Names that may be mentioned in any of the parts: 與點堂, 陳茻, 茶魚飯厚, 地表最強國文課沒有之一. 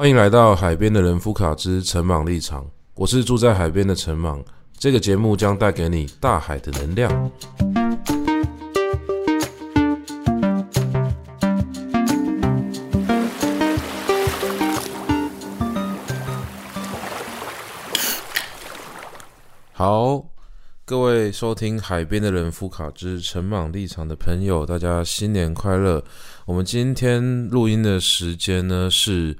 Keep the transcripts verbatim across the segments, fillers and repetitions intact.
欢迎来到海边的人夫卡之陈茻立场，我是住在海边的陈茻。这个节目将带给你大海的能量。好，各位收听海边的人夫卡之陈茻立场的朋友，大家新年快乐！我们今天录音的时间呢是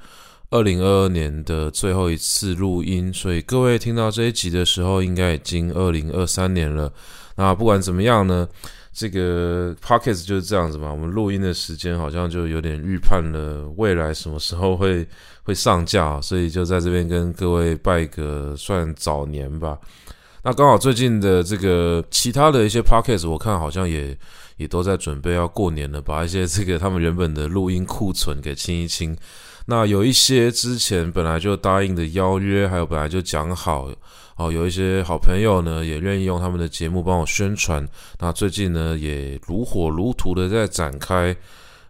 二零二二年的最后一次录音，所以各位听到这一集的时候应该已经二零二三年了。那不管怎么样呢，这个 podcast 就是这样子嘛，我们录音的时间好像就有点预判了未来什么时候会会上架，所以就在这边跟各位拜个算早年吧。那刚好最近的这个其他的一些 podcast 我看好像也也都在准备要过年了，把一些这个他们原本的录音库存给清一清。那有一些之前本来就答应的邀约，还有本来就讲好、哦、有一些好朋友呢也愿意用他们的节目帮我宣传。那最近呢也如火如荼的在展开，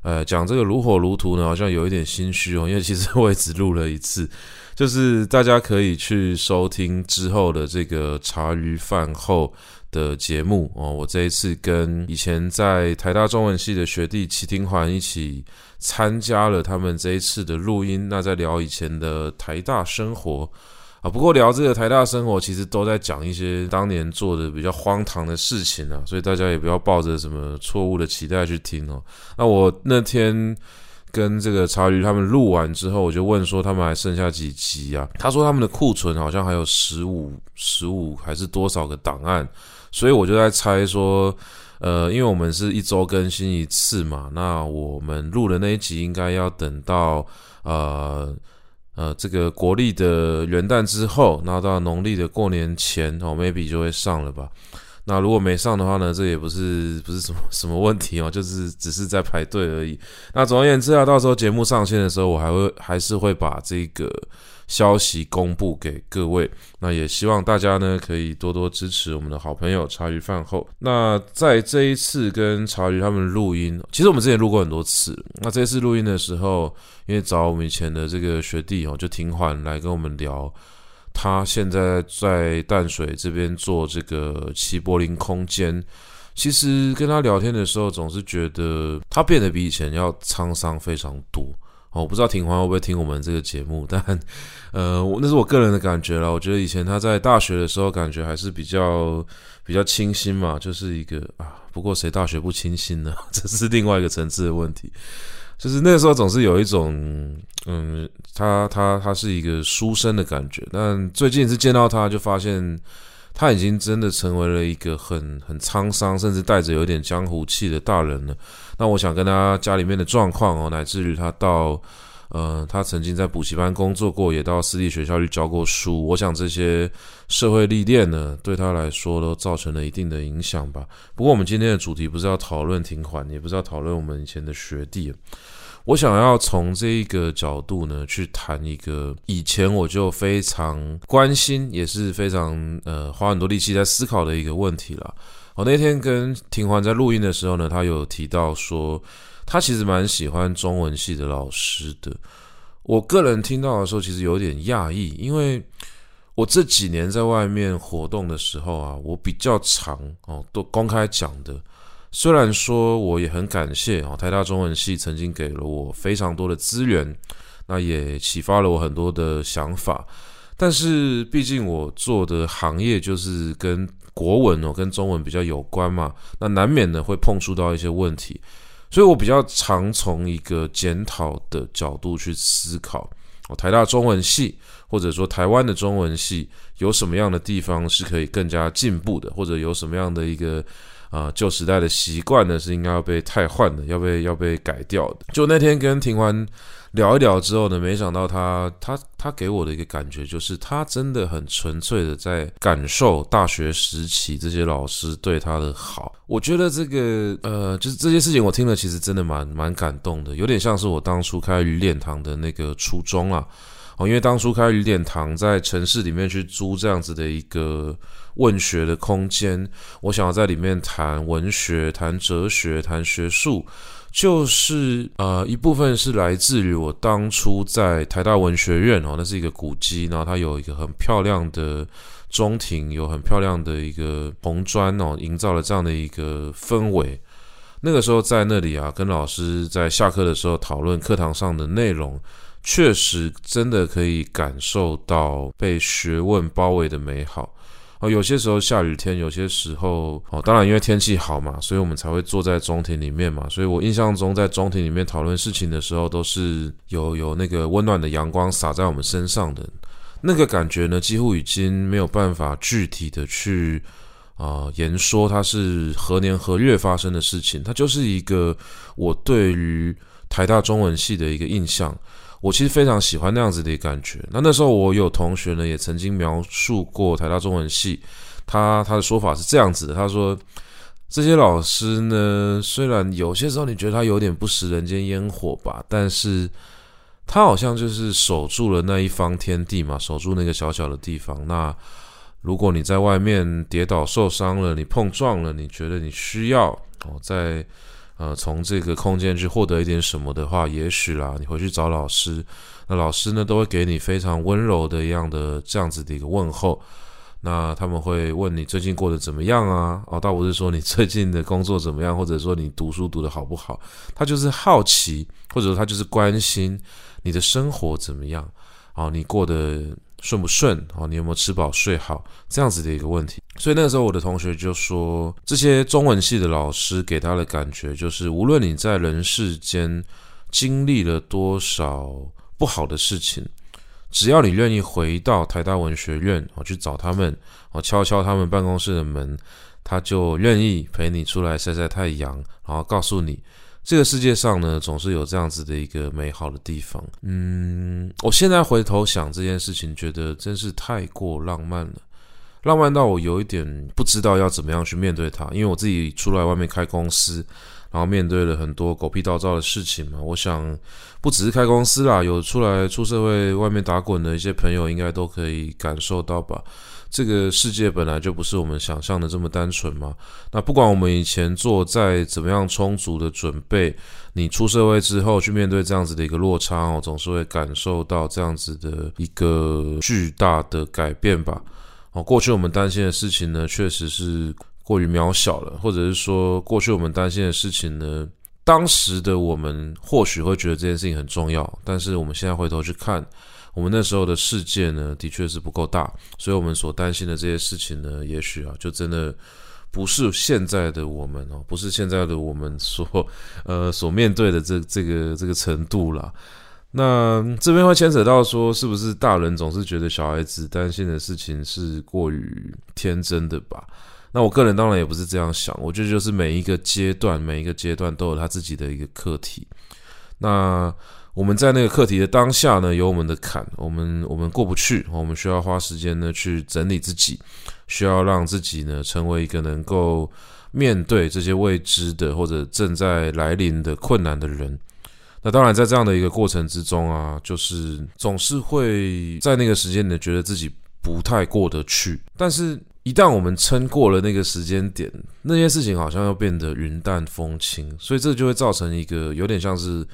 呃，讲这个如火如荼呢好像有一点心虚哦，因为其实我也只录了一次，就是大家可以去收听之后的这个茶余饭后的节目哦。我这一次跟以前在台大中文系的学弟齐廷环一起参加了他们这一次的录音，那在聊以前的台大生活啊。不过聊这个台大生活其实都在讲一些当年做的比较荒唐的事情啊，所以大家也不要抱着什么错误的期待去听哦。那我那天跟这个茶余他们录完之后，我就问说他们还剩下几集啊，他说他们的库存好像还有十五还是多少个档案，所以我就在猜说呃，因为我们是一周更新一次嘛，那我们录的那一集应该要等到呃呃这个国历的元旦之后，然后到农历的过年前哦 maybe 就会上了吧。那如果没上的话呢，这也不是不是什么什么问题哦，就是只是在排队而已。那总而言之啊，到时候节目上线的时候，我还会还是会把这个消息公布给各位。那也希望大家呢可以多多支持我们的好朋友茶余饭后。那在这一次跟茶余他们录音，其实我们之前录过很多次。那这一次录音的时候，因为找我们以前的这个学弟哦，就廷环来跟我们聊。他现在在淡水这边做这个齐柏林空间，其实跟他聊天的时候，总是觉得他变得比以前要沧桑非常多。哦，我不知道廷环会不会听我们这个节目，但呃，那是我个人的感觉啦。我觉得以前他在大学的时候，感觉还是比较比较清新嘛，就是一个啊，不过谁大学不清新呢？这是另外一个层次的问题。就是那个时候总是有一种，嗯，他他他是一个书生的感觉，但最近一次见到他，就发现他已经真的成为了一个很很沧桑，甚至带着有点江湖气的大人了。那我想跟他家里面的状况哦，乃至于他到，呃，他曾经在补习班工作过，也到私立学校去教过书。我想这些社会历练呢，对他来说都造成了一定的影响吧。不过我们今天的主题不是要讨论廷环，也不是要讨论我们以前的学弟，我想要从这一个角度呢，去谈一个以前我就非常关心，也是非常呃花很多力气在思考的一个问题啦。我那天跟廷环在录音的时候呢，他有提到说，他其实蛮喜欢中文系的老师的。我个人听到的时候，其实有点讶异，因为我这几年在外面活动的时候啊，我比较常哦都公开讲的。虽然说我也很感谢台大中文系曾经给了我非常多的资源，那也启发了我很多的想法，但是毕竟我做的行业就是跟国文哦跟中文比较有关嘛，那难免呢会碰触到一些问题，所以我比较常从一个检讨的角度去思考台大中文系或者说台湾的中文系有什么样的地方是可以更加进步的，或者有什么样的一个啊，旧时代的习惯呢，是应该要被汰换的，要被要被改掉的。就那天跟廷环聊一聊之后呢，没想到他他他给我的一个感觉就是，他真的很纯粹的在感受大学时期这些老师对他的好。我觉得这个呃，就是这些事情我听了，其实真的蛮蛮感动的，有点像是我当初开鱼脸堂的那个初衷啊。哦，因为当初开鱼脸堂在城市里面去租这样子的一个问学的空间，我想要在里面谈文学、谈哲学、谈学术，就是呃一部分是来自于我当初在台大文学院哦，那是一个古迹，然后它有一个很漂亮的中庭，有很漂亮的一个红砖哦，营造了这样的一个氛围。那个时候在那里啊，跟老师在下课的时候讨论课堂上的内容，确实真的可以感受到被学问包围的美好。哦，有些时候下雨天，有些时候哦，当然因为天气好嘛，所以我们才会坐在中庭里面嘛。所以我印象中，在中庭里面讨论事情的时候，都是有有那个温暖的阳光洒在我们身上的那个感觉呢，几乎已经没有办法具体的去啊、呃、言说它是何年何月发生的事情，它就是一个我对于台大中文系的一个印象。我其实非常喜欢那样子的感觉。那那时候我有同学呢，也曾经描述过台大中文系，他他的说法是这样子的，他说这些老师呢，虽然有些时候你觉得他有点不食人间烟火吧，但是他好像就是守住了那一方天地嘛，守住那个小小的地方。那如果你在外面跌倒受伤了，你碰撞了，你觉得你需要哦在呃，从这个空间去获得一点什么的话，也许啦，你回去找老师，那老师呢都会给你非常温柔的一样的这样子的一个问候。那他们会问你最近过得怎么样啊？哦，倒不是说你最近的工作怎么样，或者说你读书读得好不好，他就是好奇，或者说他就是关心你的生活怎么样，哦，你过得顺不顺，哦，你有没有吃饱睡好，这样子的一个问题。所以那个时候我的同学就说，这些中文系的老师给他的感觉就是，无论你在人世间经历了多少不好的事情，只要你愿意回到台大文学院，哦，去找他们，哦，敲敲他们办公室的门，他就愿意陪你出来晒晒太阳，然后告诉你这个世界上呢，总是有这样子的一个美好的地方。嗯，我现在回头想这件事情，觉得真是太过浪漫了，浪漫到我有一点不知道要怎么样去面对它。因为我自己出来外面开公司，然后面对了很多狗屁倒灶的事情嘛。我想，不只是开公司啦，有出来出社会外面打滚的一些朋友，应该都可以感受到吧。这个世界本来就不是我们想象的这么单纯嘛。那不管我们以前做再怎么样充足的准备，你出社会之后去面对这样子的一个落差哦，总是会感受到这样子的一个巨大的改变吧。哦，过去我们担心的事情呢，确实是过于渺小了，或者是说，过去我们担心的事情呢，当时的我们或许会觉得这件事情很重要，但是我们现在回头去看，我们那时候的世界呢，的确是不够大，所以我们所担心的这些事情呢，也许啊，就真的不是现在的我们哦，不是现在的我们所呃所面对的这这个这个程度啦。那这边会牵扯到说，是不是大人总是觉得小孩子担心的事情是过于天真的吧？那我个人当然也不是这样想，我觉得就是每一个阶段，每一个阶段都有他自己的一个课题。那我们在那个课题的当下呢，有我们的坎，我们我们过不去，我们需要花时间呢去整理自己，需要让自己呢成为一个能够面对这些未知的或者正在来临的困难的人。那当然在这样的一个过程之中啊，就是总是会在那个时间呢觉得自己不太过得去，但是一旦我们撑过了那个时间点，那些事情好像又变得云淡风轻，所以这就会造成一个有点像是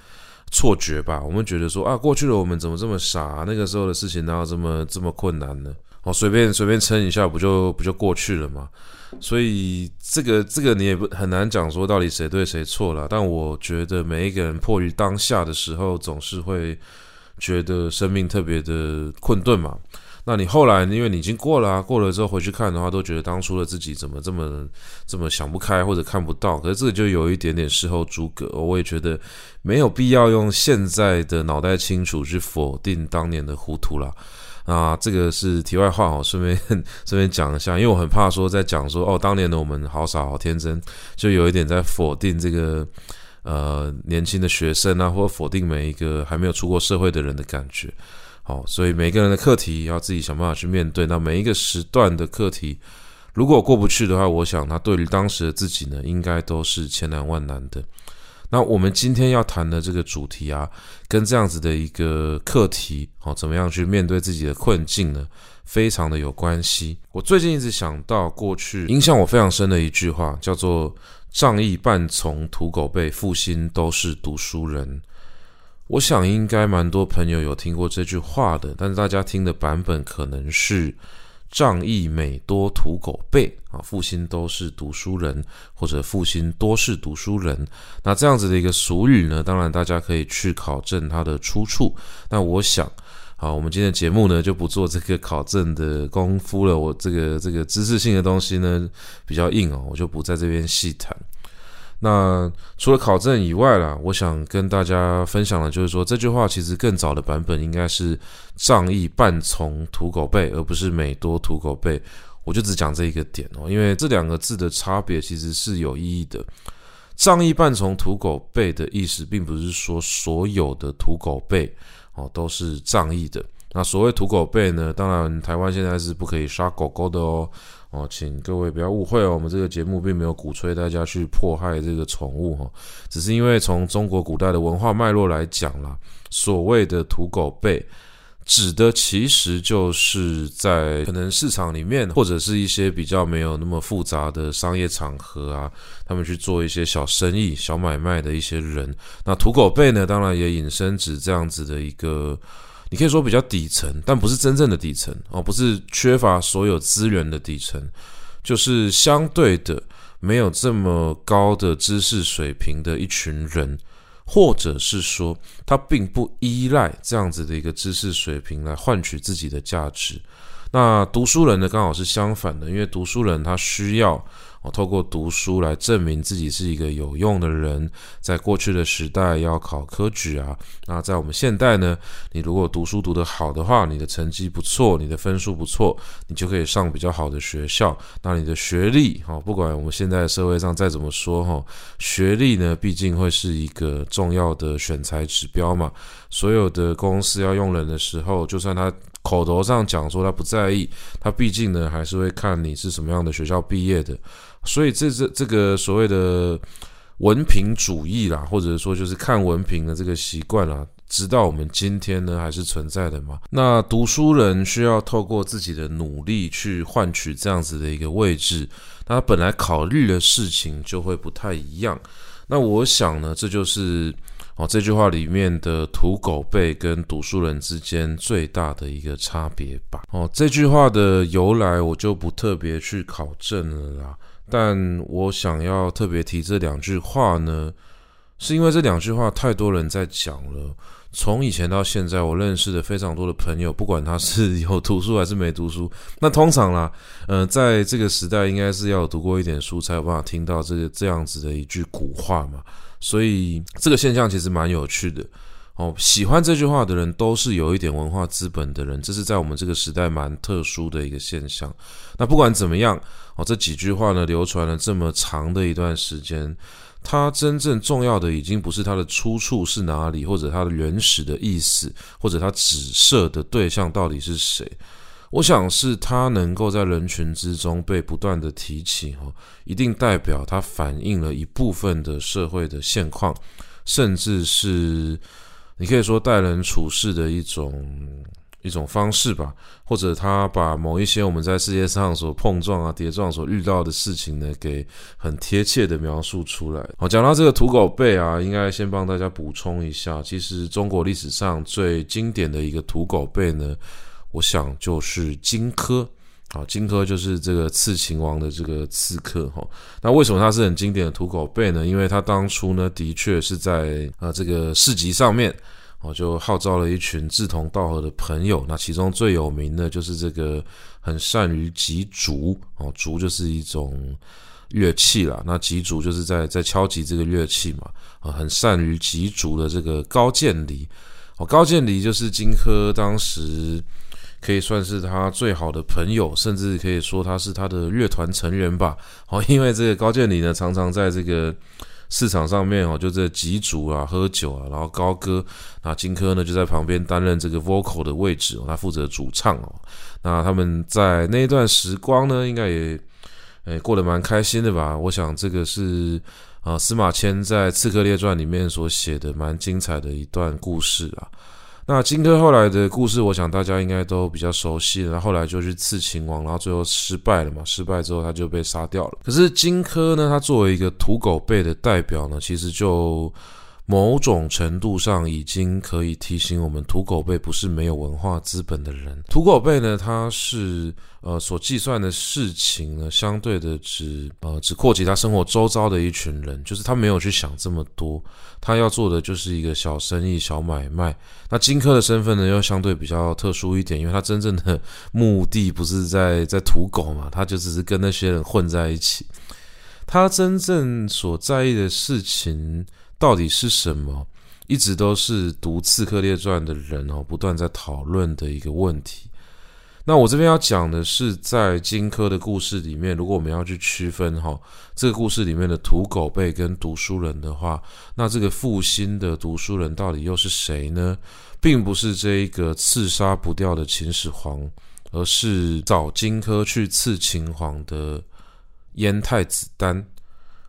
错觉吧。我们觉得说啊，过去的我们怎么这么傻啊，那个时候的事情哪有这么这么困难呢？哦，随便随便撑一下不就不就过去了嘛。所以这个这个你也很难讲说到底谁对谁错啦，但我觉得每一个人迫于当下的时候，总是会觉得生命特别的困顿嘛。那你后来因为你已经过了啊，过了之后回去看的话，都觉得当初的自己怎么这么这么想不开或者看不到，可是这个就有一点点事后诸葛。我也觉得没有必要用现在的脑袋清楚去否定当年的糊涂啦。啊，这个是题外话哦，顺便顺便讲一下，因为我很怕说在讲说哦，当年的我们好傻好天真，就有一点在否定这个呃年轻的学生啊，或者否定每一个还没有出过社会的人的感觉。好，所以每个人的课题要自己想办法去面对。那每一个时段的课题，如果过不去的话，我想他对于当时的自己呢，应该都是千难万难的。那我们今天要谈的这个主题啊，跟这样子的一个课题、哦、怎么样去面对自己的困境呢，非常的有关系。我最近一直想到过去影响我非常深的一句话，叫做仗义半从土狗辈，负心都是读书人。我想应该蛮多朋友有听过这句话的，但是大家听的版本可能是仗义每多土狗辈，负心都是读书人，或者负心多是读书人。那这样子的一个俗语呢，当然大家可以去考证它的出处。那我想好，我们今天的节目呢就不做这个考证的功夫了，我这个这个知识性的东西呢比较硬哦，我就不在这边细谈。那除了考证以外啦，我想跟大家分享的就是说，这句话其实更早的版本应该是仗义半从土狗辈，而不是每多土狗辈。我就只讲这一个点哦，因为这两个字的差别其实是有意义的。仗义半从土狗辈的意思并不是说所有的土狗辈、哦、都是仗义的。那所谓土狗辈呢，当然台湾现在是不可以杀狗狗的哦哦，请各位不要误会哦，我们这个节目并没有鼓吹大家去迫害这个宠物哦，只是因为从中国古代的文化脉络来讲啦，所谓的土狗辈指的其实就是在可能市场里面，或者是一些比较没有那么复杂的商业场合啊，他们去做一些小生意小买卖的一些人。那土狗辈呢，当然也引申指这样子的一个，你可以说比较底层，但不是真正的底层、哦、不是缺乏所有资源的底层，就是相对的没有这么高的知识水平的一群人，或者是说他并不依赖这样子的一个知识水平来换取自己的价值。那读书人呢，刚好是相反的，因为读书人他需要、哦、透过读书来证明自己是一个有用的人。在过去的时代要考科举啊，那在我们现代呢，你如果读书读得好的话，你的成绩不错，你的分数不错，你就可以上比较好的学校。那你的学历、哦、不管我们现在社会上再怎么说、哦、学历呢毕竟会是一个重要的选材指标嘛。所有的公司要用人的时候，就算他口头上讲说他不在意，他毕竟呢还是会看你是什么样的学校毕业的。所以这这这个所谓的文凭主义啦，或者说就是看文凭的这个习惯啦，直到我们今天呢还是存在的嘛。那读书人需要透过自己的努力去换取这样子的一个位置，那他本来考虑的事情就会不太一样。那我想呢，这就是哦，这句话里面的土狗辈跟读书人之间最大的一个差别吧。哦，这句话的由来我就不特别去考证了啦，但我想要特别提这两句话呢，是因为这两句话太多人在讲了。从以前到现在，我认识的非常多的朋友，不管他是有读书还是没读书，那通常啦，呃，在这个时代应该是要有读过一点书才有办法听到这个这样子的一句古话嘛。所以这个现象其实蛮有趣的哦。喜欢这句话的人都是有一点文化资本的人，这是在我们这个时代蛮特殊的一个现象。那不管怎么样哦，这几句话呢流传了这么长的一段时间。它真正重要的已经不是它的出处是哪里，或者它的原始的意思，或者它指涉的对象到底是谁。我想是它能够在人群之中被不断的提起，一定代表它反映了一部分的社会的现况，甚至是你可以说待人处事的一种一种方式吧，或者他把某一些我们在世界上所碰撞啊、跌撞所遇到的事情呢，给很贴切的描述出来。好，讲到这个土狗辈啊，应该先帮大家补充一下，其实中国历史上最经典的一个土狗辈呢，我想就是荆轲。好，荆轲就是这个刺秦王的这个刺客哈。那为什么他是很经典的土狗辈呢？因为他当初呢，的确是在啊、呃、这个市集上面。我就号召了一群志同道合的朋友，那其中最有名的就是这个很善于击竹，竹就是一种乐器啦，那击竹就是在在敲击这个乐器嘛，很善于击竹的这个高渐离。高渐离就是荆轲当时可以算是他最好的朋友，甚至可以说他是他的乐团成员吧，因为这个高渐离呢常常在这个市场上面哦，就这击竹啊、喝酒啊，然后高歌。那荆轲呢，就在旁边担任这个 vocal 的位置哦，他负责主唱哦。那他们在那一段时光呢，应该也诶过得蛮开心的吧？我想这个是啊，司马迁在《刺客列传》里面所写的蛮精彩的一段故事啊。那荆轲后来的故事，我想大家应该都比较熟悉了。然后后来就去刺秦王，然后最后失败了嘛，失败之后他就被杀掉了。可是荆轲呢，他作为一个土狗辈的代表呢，其实就某种程度上已经可以提醒我们，土狗辈不是没有文化资本的人。土狗辈呢，他是呃所计算的事情呢，相对的只呃只扩及他生活周遭的一群人，就是他没有去想这么多，他要做的就是一个小生意、小买卖。那荆轲的身份呢，又相对比较特殊一点，因为他真正的目的不是在在土狗嘛，他就只是跟那些人混在一起。他真正所在意的事情到底是什么，一直都是读《刺客列传》的人、哦、不断在讨论的一个问题。那我这边要讲的是，在荆轲的故事里面，如果我们要去区分、哦、这个故事里面的土狗辈跟读书人的话，那这个负心的读书人到底又是谁呢？并不是这一个刺杀不掉的秦始皇，而是找荆轲去刺秦皇的燕太子丹。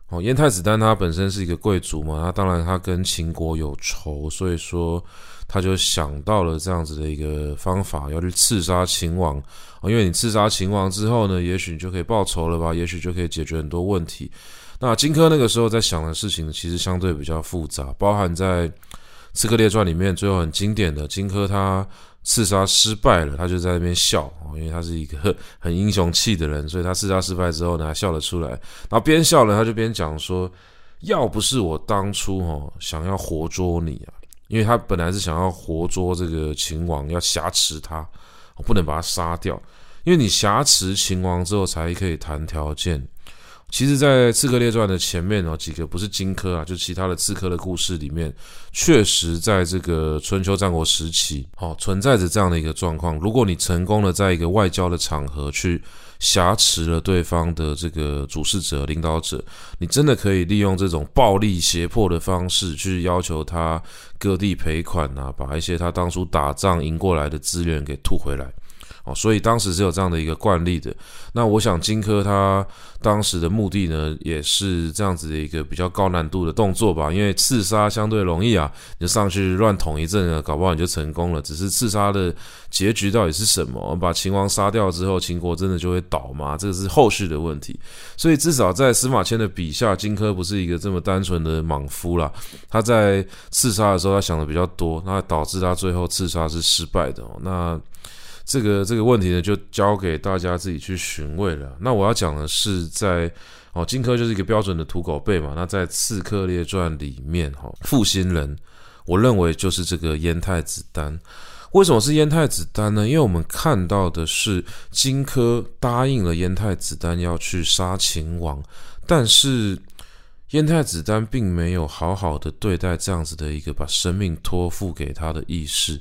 哦，燕太子丹他本身是一个贵族嘛，他当然他跟秦国有仇，所以说他就想到了这样子的一个方法，要去刺杀秦王、哦、因为你刺杀秦王之后呢，也许你就可以报仇了吧，也许就可以解决很多问题。那荆轲那个时候在想的事情其实相对比较复杂，包含在《刺客列传》里面最后很经典的荆轲他刺杀失败了，他就在那边笑，因为他是一个很英雄气的人，所以他刺杀失败之后呢，还笑了出来。然后边笑了，他就边讲说：“要不是我当初、哦、想要活捉你啊，因为他本来是想要活捉这个秦王，要挟持他，我不能把他杀掉，因为你挟持秦王之后才可以谈条件。”其实在《刺客列传》的前面、哦、几个不是荆轲啊，就其他的刺客的故事里面，确实在这个春秋战国时期、哦、存在着这样的一个状况。如果你成功的在一个外交的场合去挟持了对方的这个主事者、领导者，你真的可以利用这种暴力胁迫的方式去要求他割地赔款啊，把一些他当初打仗赢过来的资源给吐回来。所以当时是有这样的一个惯例的。那我想荆轲他当时的目的呢，也是这样子的一个比较高难度的动作吧，因为刺杀相对容易啊，你就上去乱捅一阵了，搞不好你就成功了。只是刺杀的结局到底是什么，把秦王杀掉之后秦国真的就会倒吗？这个是后续的问题。所以至少在司马迁的笔下，荆轲不是一个这么单纯的莽夫啦，他在刺杀的时候他想的比较多，那导致他最后刺杀是失败的、哦、那这个这个问题呢，就交给大家自己去询问了。那我要讲的是在，在哦，荆轲就是一个标准的土狗辈嘛。那在《刺客列传》里面，哈、哦，负心人，我认为就是这个燕太子丹。为什么是燕太子丹呢？因为我们看到的是荆轲答应了燕太子丹要去杀秦王，但是燕太子丹并没有好好的对待这样子的一个把生命托付给他的义士。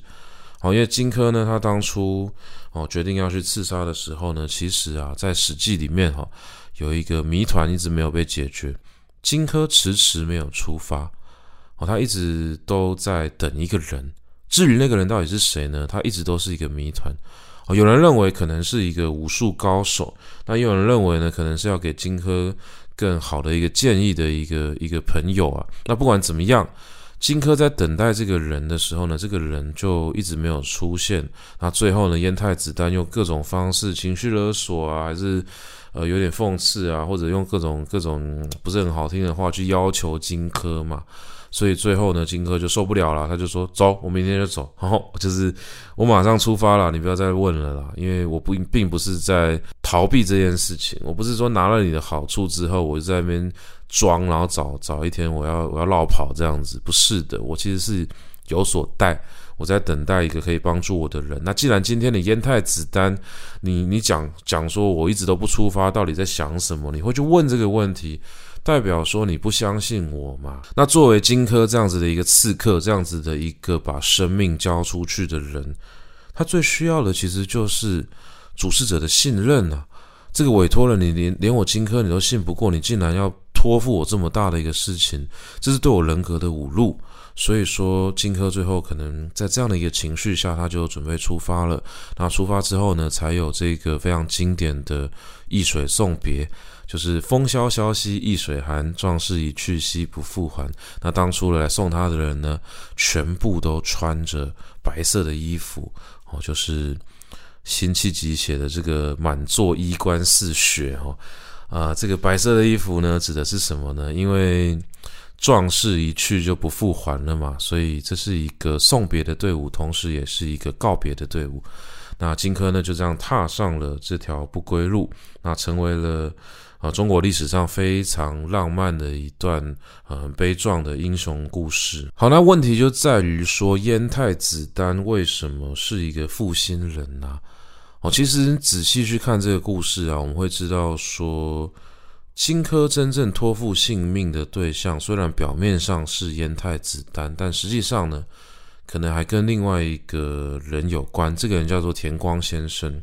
因为荆轲呢，他当初、哦、决定要去刺杀的时候呢，其实啊，在《史记》里面、哦、有一个谜团一直没有被解决，荆轲迟迟没有出发、哦、他一直都在等一个人，至于那个人到底是谁呢，他一直都是一个谜团、哦、有人认为可能是一个武术高手，那也有人认为呢，可能是要给荆轲更好的一个建议的一个一个朋友啊。那不管怎么样，荆轲在等待这个人的时候呢，这个人就一直没有出现。那最后呢，燕太子丹用各种方式，情绪勒索啊，还是呃有点讽刺啊，或者用各种各种不是很好听的话去要求荆轲嘛。所以最后呢，荆轲就受不了了，他就说：“走，我明天就走，然后就是我马上出发了，你不要再问了啦，因为我不并不是在逃避这件事情，我不是说拿了你的好处之后，我就在那边。”装，然后找找一天我要我要落跑这样子，不是的，我其实是有所待，我在等待一个可以帮助我的人。那既然今天的燕太子丹，你你讲讲说我一直都不出发，到底在想什么？你会去问这个问题，代表说你不相信我嘛？那作为荆轲这样子的一个刺客，这样子的一个把生命交出去的人，他最需要的其实就是主事者的信任啊。这个委托了你，连连我荆轲你都信不过，你竟然要托付我这么大的一个事情，这是对我人格的侮辱。所以说荆轲最后可能在这样的一个情绪下，他就准备出发了。那出发之后呢，才有这个非常经典的易水送别，就是风萧萧兮易水寒，壮士一去兮不复还。那当初来送他的人呢，全部都穿着白色的衣服，哦，就是辛弃疾写的这个满座衣冠似雪，哦啊，这个白色的衣服呢，指的是什么呢？因为壮士一去就不复还了嘛，所以这是一个送别的队伍，同时也是一个告别的队伍。那荆轲呢，就这样踏上了这条不归路，那成为了啊、呃、中国历史上非常浪漫的一段呃很悲壮的英雄故事。好，那问题就在于说，燕太子丹为什么是一个负心人呢、啊？哦，其实仔细去看这个故事啊，我们会知道说，荆轲真正托付性命的对象，虽然表面上是燕太子丹，但实际上呢，可能还跟另外一个人有关。这个人叫做田光先生。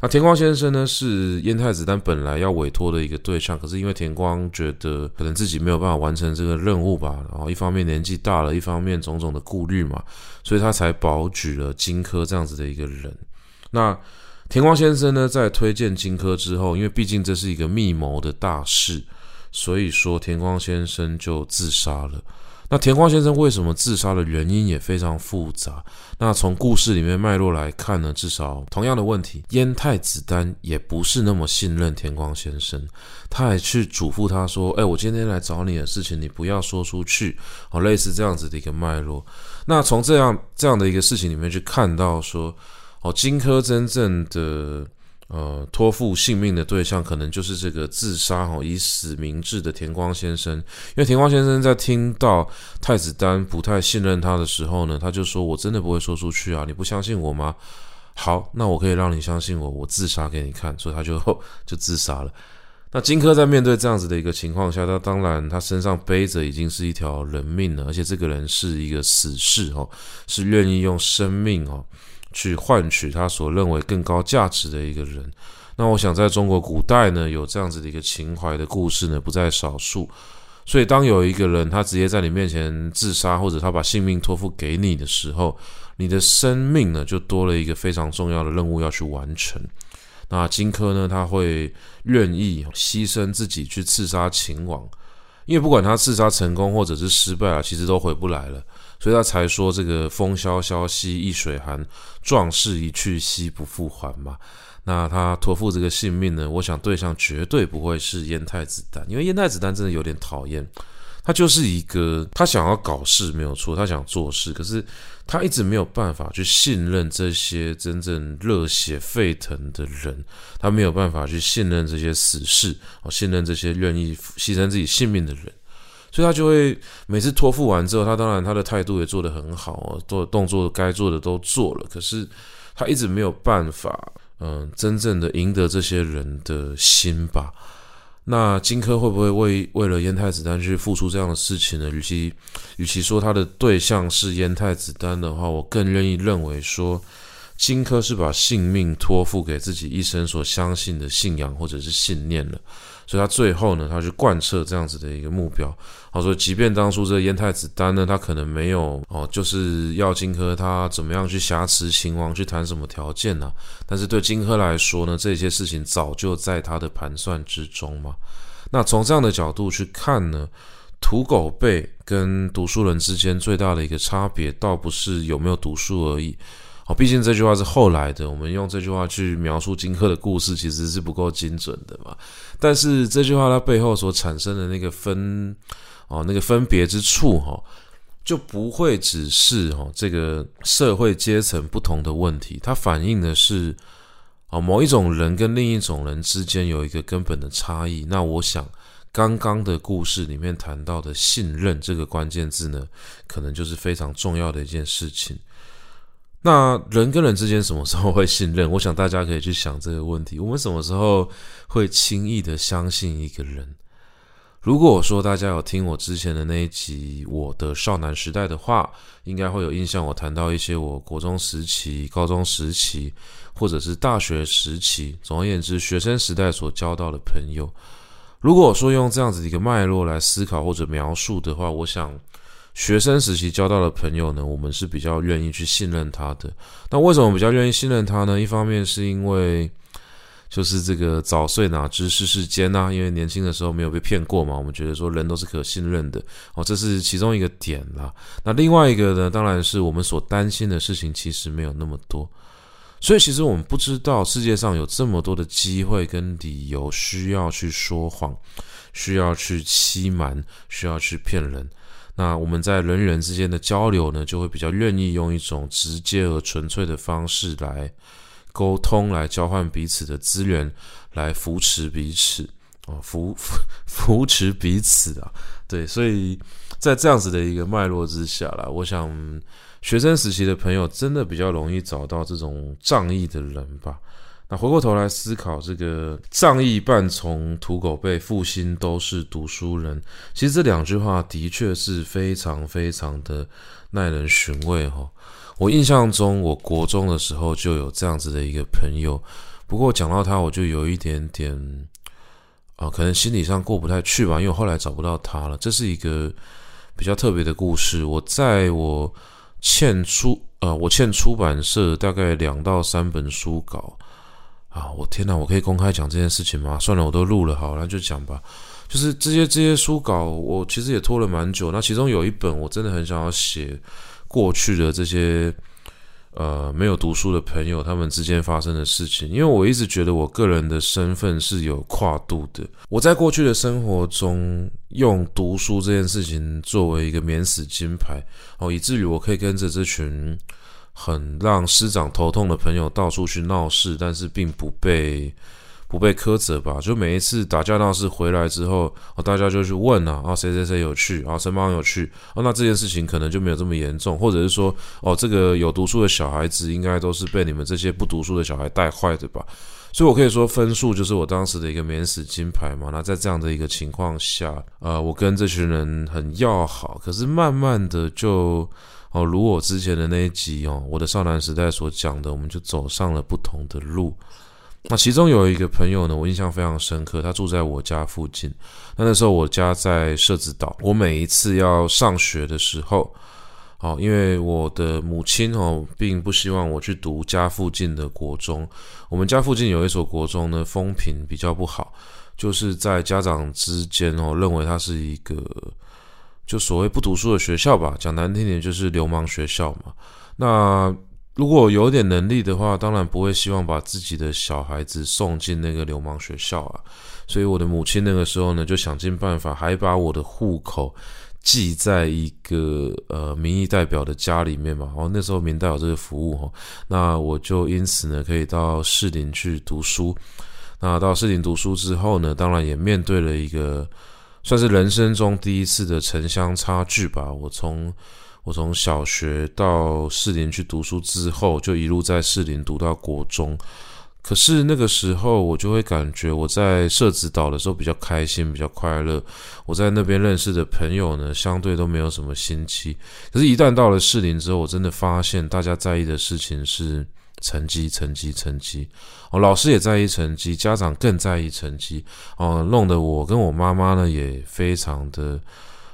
那田光先生呢，是燕太子丹本来要委托的一个对象，可是因为田光觉得可能自己没有办法完成这个任务吧，然后一方面年纪大了，一方面种种的顾虑嘛，所以他才保举了荆轲这样子的一个人。那田光先生呢，在推荐荆轲之后，因为毕竟这是一个密谋的大事，所以说田光先生就自杀了。那田光先生为什么自杀的原因也非常复杂，那从故事里面脉络来看呢，至少同样的问题，燕太子丹也不是那么信任田光先生，他还去嘱咐他说，哎，我今天来找你的事情你不要说出去，好，类似这样子的一个脉络。那从这样这样的一个事情里面去看到说，哦，荆轲真正的呃托付性命的对象，可能就是这个自杀哦以死明志的田光先生。因为田光先生在听到太子丹不太信任他的时候呢，他就说，我真的不会说出去啊，你不相信我吗？好，那我可以让你相信我，我自杀给你看。所以他就就自杀了。那荆轲在面对这样子的一个情况下，他当然他身上背着已经是一条人命了，而且这个人是一个死士哦，是愿意用生命哦去换取他所认为更高价值的一个人。那我想在中国古代呢，有这样子的一个情怀的故事呢不在少数，所以当有一个人他直接在你面前自杀，或者他把性命托付给你的时候，你的生命呢就多了一个非常重要的任务要去完成。那荆轲呢，他会愿意牺牲自己去刺杀秦王，因为不管他刺杀成功或者是失败啊，其实都回不来了，所以他才说这个风萧萧兮易水寒，壮士一去兮不复还嘛。那他托付这个性命呢，我想对象绝对不会是燕太子丹，因为燕太子丹真的有点讨厌，他就是一个他想要搞事没有错，他想做事，可是他一直没有办法去信任这些真正热血沸腾的人，他没有办法去信任这些死士，信任这些愿意牺牲自己性命的人，所以他就会每次托付完之后，他当然他的态度也做得很好、哦、做动作该做的都做了，可是他一直没有办法嗯、呃，真正的赢得这些人的心吧。那荆轲会不会 为, 为了燕太子丹去付出这样的事情呢？与其与其说他的对象是燕太子丹的话，我更愿意认为说，荆轲是把性命托付给自己一生所相信的信仰或者是信念了，所以他最后呢，他去贯彻这样子的一个目标。好，所以即便当初这燕太子丹呢，他可能没有哦，就是要荆轲他怎么样去挟持秦王，去谈什么条件啊，但是对荆轲来说呢，这些事情早就在他的盘算之中嘛。那从这样的角度去看呢，土狗辈跟读书人之间最大的一个差别，倒不是有没有读书而已。毕竟这句话是后来的，我们用这句话去描述荆轲的故事其实是不够精准的嘛。但是这句话它背后所产生的那个分哦，那个分别之处哦，就不会只是哦这个社会阶层不同的问题，它反映的是哦某一种人跟另一种人之间有一个根本的差异。那我想刚刚的故事里面谈到的信任这个关键字呢，可能就是非常重要的一件事情。那人跟人之间什么时候会信任？我想大家可以去想这个问题，我们什么时候会轻易的相信一个人？如果我说大家有听我之前的那一集我的少男时代的话，应该会有印象，我谈到一些我国中时期、高中时期或者是大学时期，总而言之学生时代所交到的朋友。如果我说用这样子一个脉络来思考或者描述的话，我想学生时期交到的朋友呢，我们是比较愿意去信任他的。那为什么比较愿意信任他呢？一方面是因为就是这个早睡哪知世事艰啊，因为年轻的时候没有被骗过嘛，我们觉得说人都是可信任的哦，这是其中一个点啦。那另外一个呢，当然是我们所担心的事情其实没有那么多，所以其实我们不知道世界上有这么多的机会跟理由需要去说谎，需要去欺瞒，需要去骗人。那我们在人与人之间的交流呢，就会比较愿意用一种直接而纯粹的方式来沟通，来交换彼此的资源，来扶持彼此、哦、扶, 扶持彼此啊，对，所以在这样子的一个脉络之下啦，我想学生时期的朋友真的比较容易找到这种仗义的人吧。那回过头来思考这个仗义半从土狗辈，负心都是读书人，其实这两句话的确是非常非常的耐人寻味、哦、我印象中我国中的时候就有这样子的一个朋友，不过讲到他我就有一点点、啊、可能心理上过不太去吧，因为我后来找不到他了。这是一个比较特别的故事。我在我欠出呃，我欠出版社大概两到三本书稿啊！我天哪，我可以公开讲这件事情吗？算了，我都录了，好，那就讲吧。就是这些这些书稿，我其实也拖了蛮久。那其中有一本，我真的很想要写过去的这些呃没有读书的朋友他们之间发生的事情，因为我一直觉得我个人的身份是有跨度的。我在过去的生活中用读书这件事情作为一个免死金牌、哦、以至于我可以跟着这群很让师长头痛的朋友到处去闹事，但是并不被不被苛责吧。就每一次打架闹事回来之后、哦、大家就去问啊，啊谁谁谁有去啊，什么有去啊，那这件事情可能就没有这么严重，或者是说哦，这个有读书的小孩子应该都是被你们这些不读书的小孩带坏的吧。所以我可以说分数就是我当时的一个免死金牌嘛。那在这样的一个情况下呃，我跟这群人很要好，可是慢慢的就哦，如我之前的那一集哦，我的少男时代所讲的，我们就走上了不同的路。那其中有一个朋友呢，我印象非常深刻，他住在我家附近。那那时候我家在社子岛，我每一次要上学的时候、哦、因为我的母亲、哦、并不希望我去读家附近的国中。我们家附近有一所国中呢，风评比较不好，就是在家长之间、哦、认为它是一个就所谓不读书的学校吧，讲难听点就是流氓学校嘛。那如果有点能力的话，当然不会希望把自己的小孩子送进那个流氓学校啊。所以我的母亲那个时候呢，就想尽办法，还把我的户口寄在一个呃民意代表的家里面嘛。哦，那时候民代有这个服务哦，那我就因此呢可以到士林去读书。那到士林读书之后呢，当然也面对了一个算是人生中第一次的城乡差距吧。我从我从小学到士林去读书之后，就一路在士林读到国中。可是那个时候我就会感觉我在社子岛的时候比较开心，比较快乐，我在那边认识的朋友呢相对都没有什么新奇。可是一旦到了士林之后，我真的发现大家在意的事情是成绩成绩成绩、哦、老师也在意成绩，家长更在意成绩、哦、弄得我跟我妈妈呢也非常的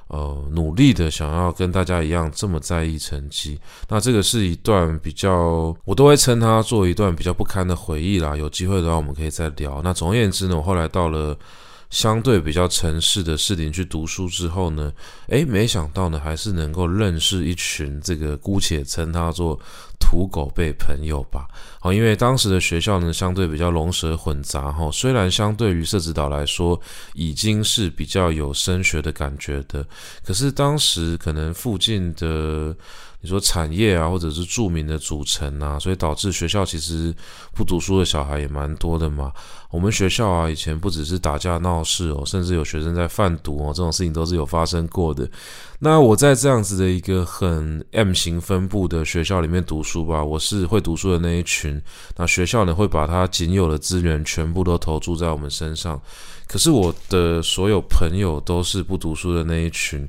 呃，努力的想要跟大家一样这么在意成绩。那这个是一段比较，我都会称它做一段比较不堪的回忆啦，有机会的话我们可以再聊。那总而言之呢，我后来到了相对比较城市的士林去读书之后呢，诶，没想到呢还是能够认识一群这个姑且称它做土狗辈朋友吧。好，因为当时的学校呢相对比较龙蛇混杂、哦、虽然相对于社子岛来说已经是比较有升学的感觉的，可是当时可能附近的你说产业啊，或者是著名的组成啊，所以导致学校其实不读书的小孩也蛮多的嘛。我们学校啊，以前不只是打架闹事哦，甚至有学生在贩毒哦，这种事情都是有发生过的。那我在这样子的一个很 M 型分布的学校里面读书吧，我是会读书的那一群。那学校呢，会把它仅有的资源全部都投注在我们身上。可是我的所有朋友都是不读书的那一群。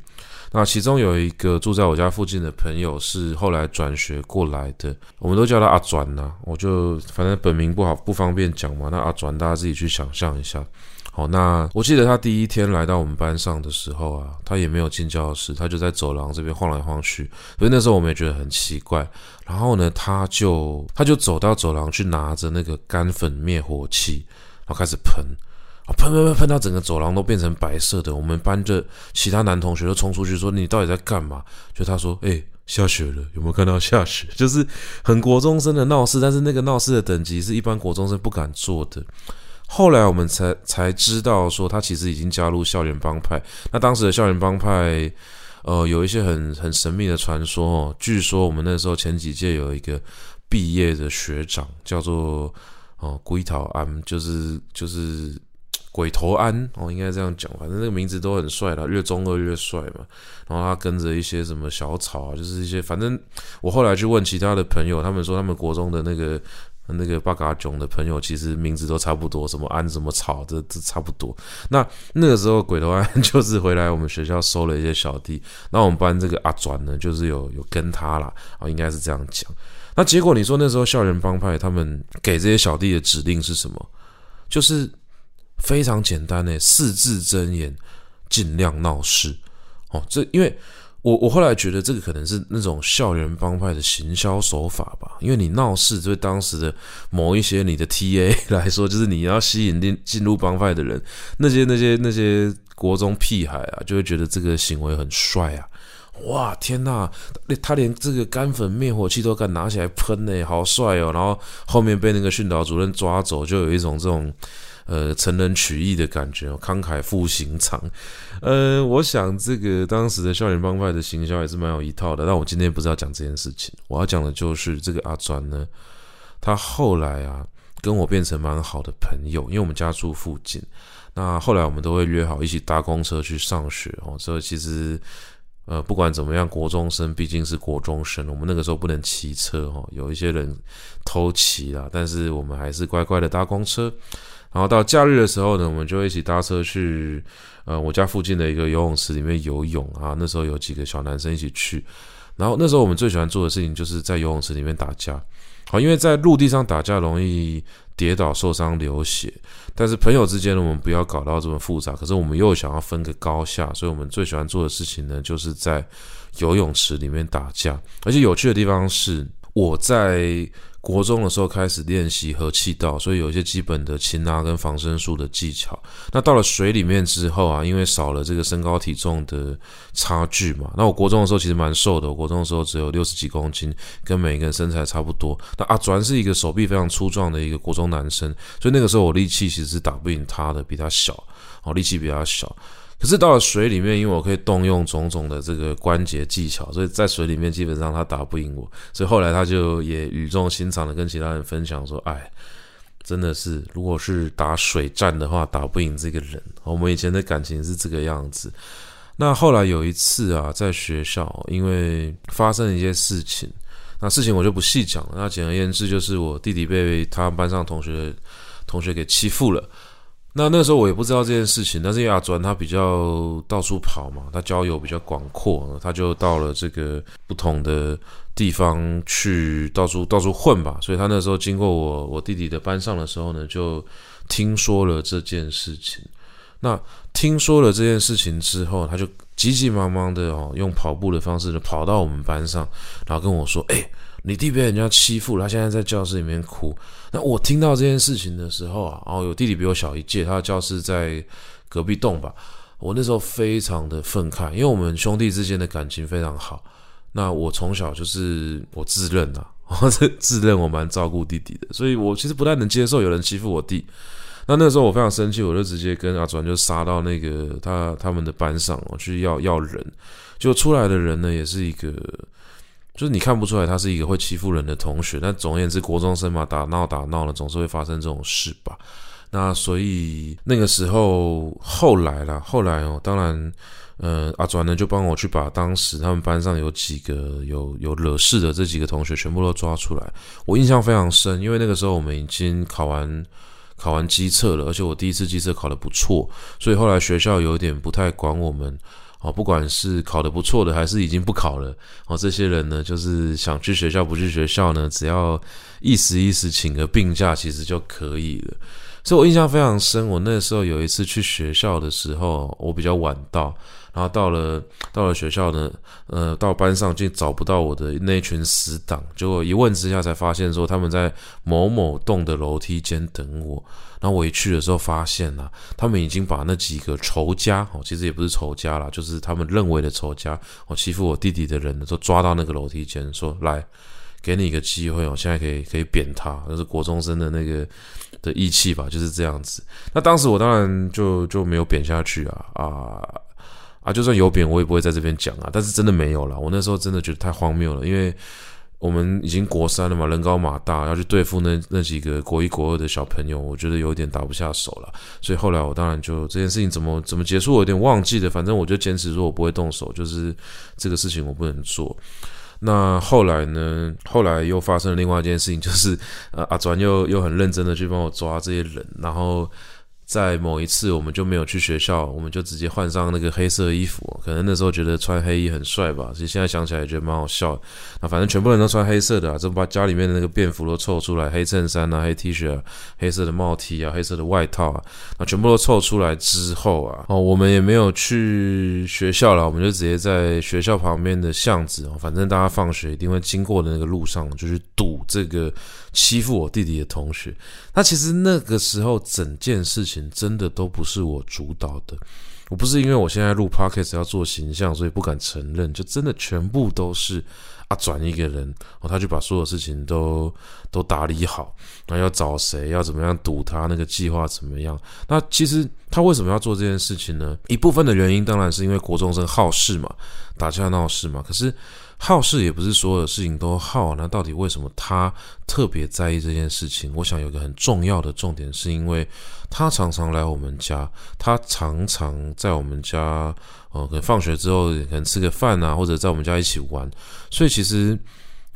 那其中有一个住在我家附近的朋友是后来转学过来的，我们都叫他阿转啦、啊、我就反正本名不好不方便讲嘛，那阿转大家自己去想象一下。好，那我记得他第一天来到我们班上的时候啊，他也没有进教室，他就在走廊这边晃来晃去，所以那时候我们也觉得很奇怪。然后呢，他就他就走到走廊去拿着那个干粉灭火器，然后开始喷。喷喷喷喷到整个走廊都变成白色的，我们班的其他男同学就冲出去说：“你到底在干嘛？”就他说：“哎、欸，下雪了，有没有看到下雪？”就是很国中生的闹事，但是那个闹事的等级是一般国中生不敢做的。后来我们才才知道说，他其实已经加入校园帮派。那当时的校园帮派，呃，有一些很很神秘的传说哦。据说我们那时候前几届有一个毕业的学长叫做哦龟桃安，就是就是。鬼头安哦，应该这样讲，反正那个名字都很帅啦，越中二越帅嘛。然后他跟着一些什么小草啊，就是一些，反正我后来去问其他的朋友，他们说他们国中的那个那个八嘎囧的朋友，其实名字都差不多，什么安什么草，这这差不多。那那个时候鬼头安就是回来我们学校收了一些小弟，那我们班这个阿转呢，就是有有跟他啦，哦，应该是这样讲。那结果你说那时候校园帮派他们给这些小弟的指令是什么？就是。非常简单诶，四字真言，尽量闹事。哦，这因为我我后来觉得这个可能是那种校园帮派的行销手法吧，因为你闹事对当时的某一些你的 T A 来说，就是你要吸引进入帮派的人，那些那些那些国中屁孩啊，就会觉得这个行为很帅啊。哇，天哪！他连这个干粉灭火器都敢拿起来喷呢，好帅哦！然后后面被那个训导主任抓走，就有一种这种呃成人取义的感觉，慷慨赴刑场。呃，我想这个当时的校园帮派的行销也是蛮有一套的。但我今天不是要讲这件事情，我要讲的就是这个阿专呢，他后来啊跟我变成蛮好的朋友，因为我们家住附近。那后来我们都会约好一起搭公车去上学哦，所以其实。呃，不管怎么样，国中生毕竟是国中生，我们那个时候不能骑车哈，有一些人偷骑啦，但是我们还是乖乖的搭公车。然后到假日的时候呢，我们就一起搭车去呃我家附近的一个游泳池里面游泳啊。那时候有几个小男生一起去，然后那时候我们最喜欢做的事情就是在游泳池里面打架。好，因为在陆地上打架容易跌倒受伤流血，但是朋友之间呢，我们不要搞到这么复杂，可是我们又想要分个高下，所以我们最喜欢做的事情呢，就是在游泳池里面打架。而且有趣的地方是，我在国中的时候开始练习合气道，所以有一些基本的擒拿跟防身术的技巧。那到了水里面之后啊，因为少了这个身高体重的差距嘛，那我国中的时候其实蛮瘦的，我国中的时候只有六十几公斤，跟每一个人身材差不多。那阿转是一个手臂非常粗壮的一个国中男生，所以那个时候我力气其实是打不赢他的，比他小，哦，力气比他小。可是到了水里面，因为我可以动用种种的这个关节技巧，所以在水里面基本上他打不赢我，所以后来他就也语重心长的跟其他人分享说，哎，真的是如果是打水战的话，打不赢这个人，我们以前的感情是这个样子。那后来有一次啊，在学校因为发生一些事情，那事情我就不细讲了，那简而言之就是我弟弟被他班上同学同学给欺负了。那那时候我也不知道这件事情，但是因为阿转他比较到处跑嘛，他交友比较广阔，他就到了这个不同的地方去到处到处混吧，所以他那时候经过我我弟弟的班上的时候呢，就听说了这件事情。那听说了这件事情之后，他就急急忙忙的哦，用跑步的方式呢跑到我们班上，然后跟我说：“哎、欸，你弟被人家欺负了，他现在在教室里面哭。”那我听到这件事情的时候啊，哦，有弟弟比我小一届，他的教室在隔壁栋吧。我那时候非常的愤慨，因为我们兄弟之间的感情非常好。那我从小就是我自认啊，我自认我蛮照顾弟弟的，所以我其实不太能接受有人欺负我弟。那那时候我非常生气，我就直接跟阿转就杀到那个他他们的班上哦，去要要人，就出来的人呢也是一个。就是你看不出来他是一个会欺负人的同学，但总而言之国中生嘛，打闹打闹了，总是会发生这种事吧。那所以那个时候后来啦，后来哦，当然呃阿转呢就帮我去把当时他们班上有几个有有惹事的这几个同学全部都抓出来。我印象非常深，因为那个时候我们已经考完考完基测了，而且我第一次基测考得不错，所以后来学校有点不太管我们。哦，不管是考得不错的，还是已经不考了，哦，这些人呢，就是想去学校不去学校呢，只要一时一时请个病假，其实就可以了。所以我印象非常深，我那时候有一次去学校的时候，我比较晚到，然后到了到了学校呢，呃，到班上竟找不到我的那群死党，结果一问之下才发现说他们在某某栋的楼梯间等我。然后我一去的时候发现啊，他们已经把那几个仇家，哦，其实也不是仇家啦，就是他们认为的仇家，哦，欺负我弟弟的人都抓到那个楼梯间，说来，给你一个机会，我现在可以可以扁他，就是国中生的那个的义气吧，就是这样子。那当时我当然就就没有扁下去啊啊啊！就算有扁，我也不会在这边讲啊。但是真的没有啦，我那时候真的觉得太荒谬了，因为我们已经国三了嘛，人高马大，要去对付那那几个国一国二的小朋友，我觉得有点打不下手了。所以后来我当然就这件事情怎么怎么结束，我有点忘记了。反正我就坚持说我不会动手，就是这个事情我不能做。那后来呢？后来又发生了另外一件事情，就是呃，阿转又又很认真的去帮我抓这些人，然后在某一次我们就没有去学校，我们就直接换上那个黑色的衣服，可能那时候觉得穿黑衣很帅吧，其实现在想起来也觉得蛮好笑的。那反正全部人都穿黑色的啊，就把家里面的那个便服都凑出来，黑衬衫啊、黑 T 恤啊、黑色的帽 T 啊、黑色的外套啊，那全部都凑出来之后啊，哦，我们也没有去学校啦，我们就直接在学校旁边的巷子，反正大家放学一定会经过的那个路上，就去堵这个欺负我弟弟的同学。那其实那个时候整件事情真的都不是我主导的，我不是因为我现在录 podcast 要做形象，所以不敢承认，就真的全部都是阿转一个人，哦，他就把所有事情都都打理好，然后要找谁，要怎么样堵他，那个计划怎么样。那其实他为什么要做这件事情呢？一部分的原因当然是因为国中生好事嘛，打架闹事嘛，可是好事也不是所有事情都好，那到底为什么他特别在意这件事情？我想有个很重要的重点，是因为他常常来我们家，他常常在我们家，呃，可能放学之后可能吃个饭啊，或者在我们家一起玩，所以其实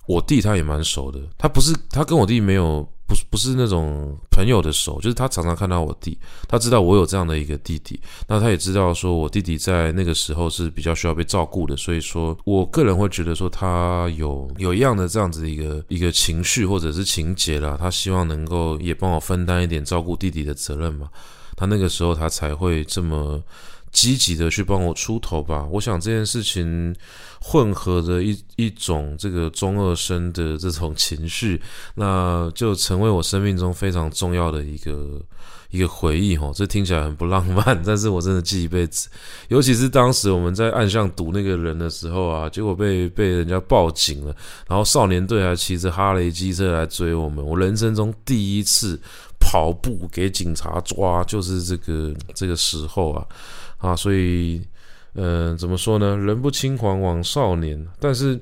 我弟他也蛮熟的，他不是他跟我弟没有不不是那种朋友的熟，就是他常常看到我弟，他知道我有这样的一个弟弟，那他也知道说我弟弟在那个时候是比较需要被照顾的，所以说我个人会觉得说他有有一样的这样子一个一个情绪或者是情节啦，他希望能够也帮我分担一点照顾弟弟的责任嘛，他那个时候他才会这么积极的去帮我出头吧。我想这件事情混合着一一种这个中二生的这种情绪，那就成为我生命中非常重要的一个一个回忆齁，这听起来很不浪漫，但是我真的记一辈子。尤其是当时我们在暗巷堵那个人的时候啊，结果被被人家报警了，然后少年队还骑着哈雷机车来追我们，我人生中第一次跑步给警察抓，就是这个这个时候啊。啊，所以，呃，怎么说呢？人不轻狂枉少年。但是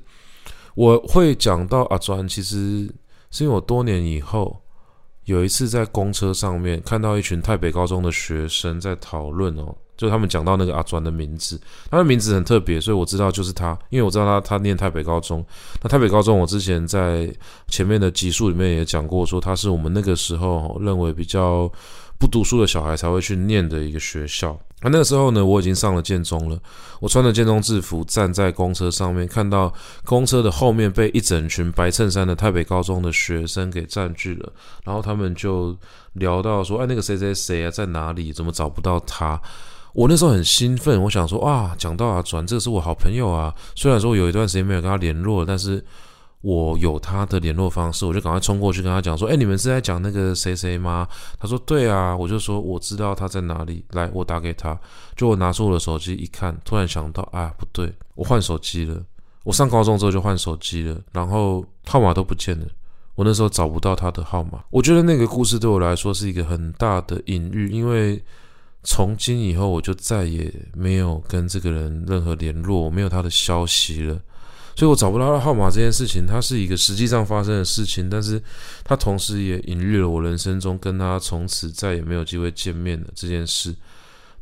我会讲到阿转，其实是因为我多年以后有一次在公车上面看到一群台北高中的学生在讨论哦，就他们讲到那个阿转的名字，他的名字很特别，所以我知道就是他，因为我知道他他念台北高中。那台北高中我之前在前面的集数里面也讲过，说他是我们那个时候认为比较不读书的小孩才会去念的一个学校。那那个时候呢，我已经上了建中了，我穿着建中制服站在公车上面，看到公车的后面被一整群白衬衫的台北高中的学生给占据了，然后他们就聊到说，哎，那个谁谁谁啊，在哪里，怎么找不到他。我那时候很兴奋，我想说啊，讲到阿转，这个是我好朋友啊，虽然说有一段时间没有跟他联络，但是我有他的联络方式，我就赶快冲过去跟他讲说，诶，你们是在讲那个谁谁吗？他说对啊，我就说我知道他在哪里，来，我打给他。就我拿出我的手机一看，突然想到啊，不对，我换手机了，我上高中之后就换手机了，然后号码都不见了，我那时候找不到他的号码。我觉得那个故事对我来说是一个很大的隐喻，因为从今以后我就再也没有跟这个人任何联络，我没有他的消息了，所以我找不到他的号码这件事情，它是一个实际上发生的事情，但是它同时也隐喻了我人生中跟他从此再也没有机会见面的这件事。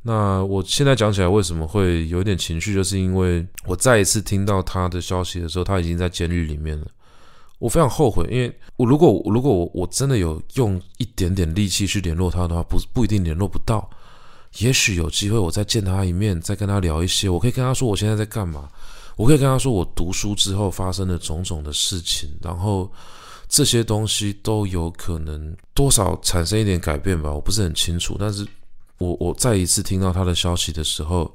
那我现在讲起来为什么会有点情绪，就是因为我再一次听到他的消息的时候，他已经在监狱里面了。我非常后悔，因为我如果如果我我真的有用一点点力气去联络他的话，不不一定联络不到，也许有机会我再见他一面，再跟他聊一些，我可以跟他说我现在在干嘛，我可以跟他说我读书之后发生的种种的事情，然后这些东西都有可能多少产生一点改变吧，我不是很清楚。但是我我再一次听到他的消息的时候，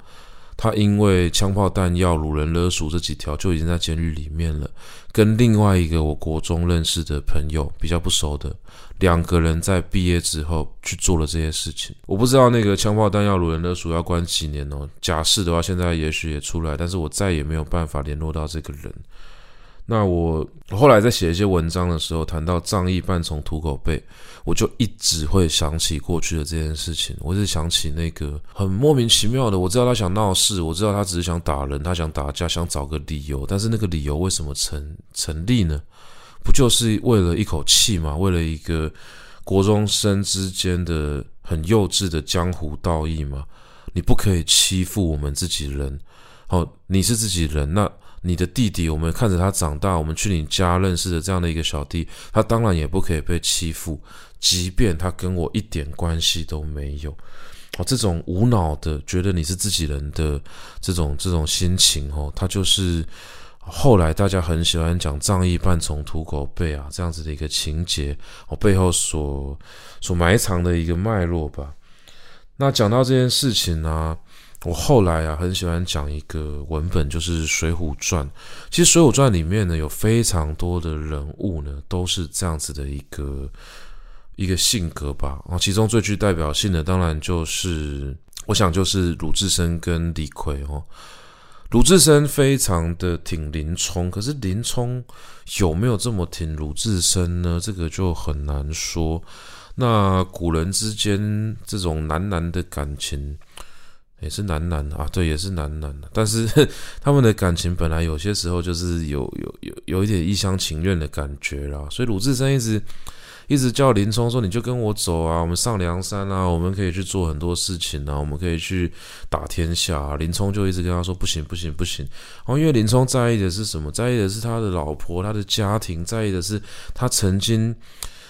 他因为枪炮弹药、掳人勒赎这几条就已经在监狱里面了，跟另外一个我国中认识的朋友比较不熟的两个人在毕业之后去做了这些事情。我不知道那个枪炮弹药、掳人勒赎要关几年哦，假释的话现在也许也出来，但是我再也没有办法联络到这个人。那我后来在写一些文章的时候谈到仗义办从土狗辈，我就一直会想起过去的这件事情。我是想起那个很莫名其妙的，我知道他想闹事，我知道他只是想打人，他想打架，想找个理由，但是那个理由为什么 成, 成立呢？不就是为了一口气吗？为了一个国中生之间的很幼稚的江湖道义吗？你不可以欺负我们自己人、哦、你是自己人，那你的弟弟我们看着他长大，我们去你家认识的这样的一个小弟，他当然也不可以被欺负，即便他跟我一点关系都没有。哦，这种无脑的觉得你是自己人的这种这种心情哦，他就是后来大家很喜欢讲仗义办从土狗辈啊，这样子的一个情节哦背后所所埋藏的一个脉络吧。那讲到这件事情啊，我后来啊很喜欢讲一个文本，就是水浒传。其实水浒传里面呢有非常多的人物呢都是这样子的一个一个性格吧。其中最具代表性的当然就是我想就是鲁智深跟李逵哦。鲁智深非常的挺林冲，可是林冲有没有这么挺鲁智深呢？这个就很难说。那古人之间这种男男的感情也是男男啊，对，也是男男，但是他们的感情本来有些时候就是有有有有一点一厢情愿的感觉啦，所以鲁智深一直一直叫林冲说你就跟我走啊，我们上梁山啊，我们可以去做很多事情啊，我们可以去打天下啊。林冲就一直跟他说不行不行不行，然后因为林冲在意的是什么？在意的是他的老婆，他的家庭，在意的是他曾经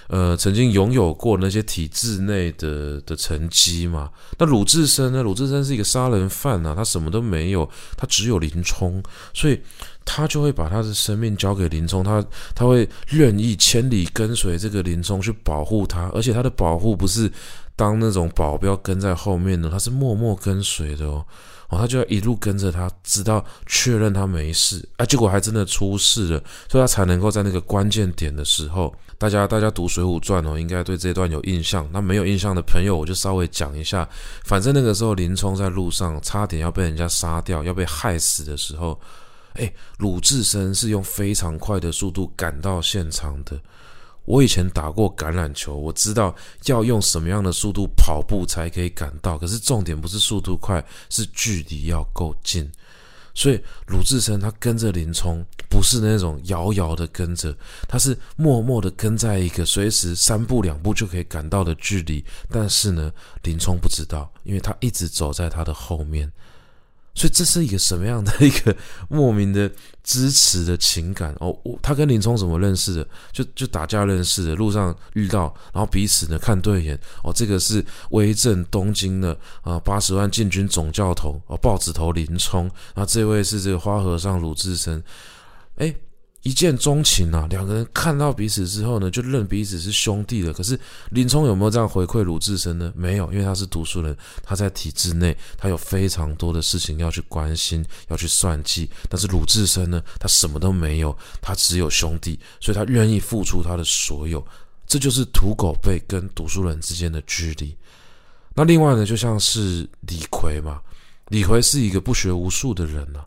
呃，曾经拥有过那些体制内的的成绩嘛。那鲁智深呢？鲁智深是一个杀人犯啊，他什么都没有，他只有林冲，所以他就会把他的生命交给林冲，他他会愿意千里跟随这个林冲去保护他，而且他的保护不是当那种保镖跟在后面的，他是默默跟随的哦。哦，他就要一路跟着他，直到确认他没事啊，结果还真的出事了，所以他才能够在那个关键点的时候，大家大家读《水浒传》哦，应该对这段有印象。那没有印象的朋友，我就稍微讲一下。反正那个时候林冲在路上差点要被人家杀掉，要被害死的时候，哎，鲁智深是用非常快的速度赶到现场的。我以前打过橄榄球，我知道要用什么样的速度跑步才可以赶到，可是重点不是速度快，是距离要够近。所以鲁智深他跟着林冲不是那种遥遥的跟着，他是默默的跟在一个随时三步两步就可以赶到的距离，但是呢林冲不知道，因为他一直走在他的后面。所以这是一个什么样的一个莫名的支持的情感哦？他跟林冲怎么认识的？就就打架认识的，路上遇到，然后彼此呢看对眼哦。这个是威震东京的啊八十万禁军总教头哦，豹子头林冲。那这位是这个花和尚鲁智深，哎，一见钟情啊！两个人看到彼此之后呢，就认彼此是兄弟了。可是林冲有没有这样回馈鲁智深呢？没有，因为他是读书人，他在体制内，他有非常多的事情要去关心，要去算计。但是鲁智深呢，他什么都没有，他只有兄弟，所以他愿意付出他的所有。这就是土狗辈跟读书人之间的距离。那另外呢，就像是李逵嘛，李逵是一个不学无术的人啊。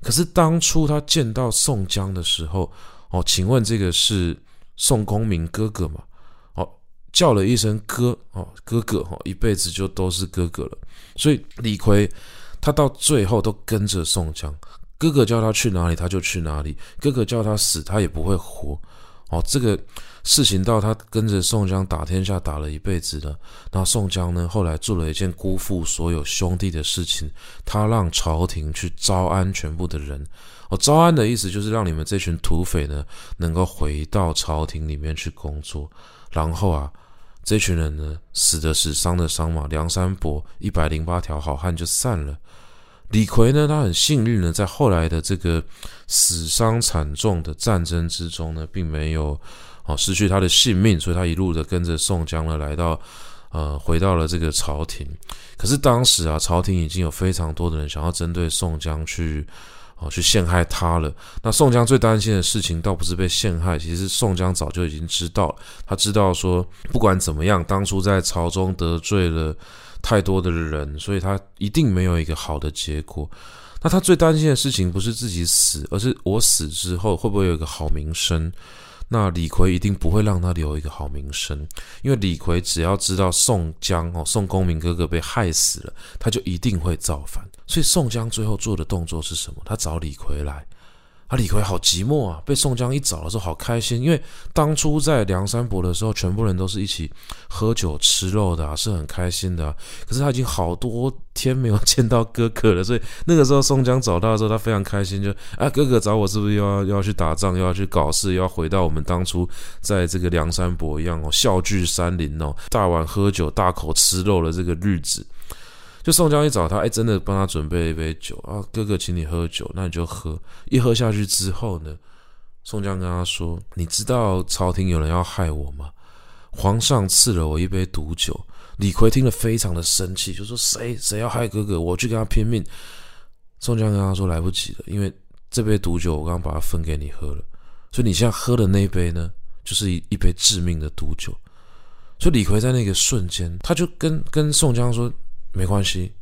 可是当初他见到宋江的时候，哦，请问这个是宋公明哥哥吗？哦，叫了一声哥，哦，哥哥，哦，一辈子就都是哥哥了。所以李逵他到最后都跟着宋江，哥哥叫他去哪里他就去哪里，哥哥叫他死他也不会活。哦，这个事情到他跟着宋江打天下打了一辈子了。那宋江呢，后来做了一件辜负所有兄弟的事情，他让朝廷去招安全部的人。哦，招安的意思就是让你们这群土匪呢，能够回到朝廷里面去工作。然后啊，这群人呢，死的死，伤的伤嘛，梁山伯一百零八条好汉就散了。李逵呢，他很幸运呢，在后来的这个死伤惨重的战争之中呢，并没有哦，失去他的性命，所以他一路的跟着宋江呢来到呃回到了这个朝廷。可是当时啊，朝廷已经有非常多的人想要针对宋江去哦去陷害他了。那宋江最担心的事情倒不是被陷害，其实宋江早就已经知道了，他知道说不管怎么样，当初在朝中得罪了太多的人，所以他一定没有一个好的结果。那他最担心的事情不是自己死，而是我死之后会不会有一个好名声。那李逵一定不会让他留一个好名声，因为李逵只要知道宋江、哦、宋公明哥哥被害死了，他就一定会造反。所以宋江最后做的动作是什么？他找李逵来。啊，李逵好寂寞啊，被宋江一找的时候好开心，因为当初在梁山伯的时候，全部人都是一起喝酒吃肉的啊，是很开心的啊。可是他已经好多天没有见到哥哥了，所以那个时候宋江找他的时候，他非常开心，就啊，哥哥找我是不是又要又要去打仗，又要去搞事，又要回到我们当初在这个梁山伯一样哦，笑聚山林哦，大碗喝酒大口吃肉的这个日子。就宋江一找他，哎，真的帮他准备一杯酒啊，哥哥请你喝酒，那你就喝。一喝下去之后呢，宋江跟他说：“你知道朝廷有人要害我吗？皇上赐了我一杯毒酒。”李逵听了非常的生气，就说：“谁谁要害哥哥？我去跟他拼命。”宋江跟他说：“来不及了，因为这杯毒酒我刚刚把它分给你喝了，所以你现在喝的那杯呢，就是一杯致命的毒酒。”所以李逵在那个瞬间，他就跟跟宋江说。没关系、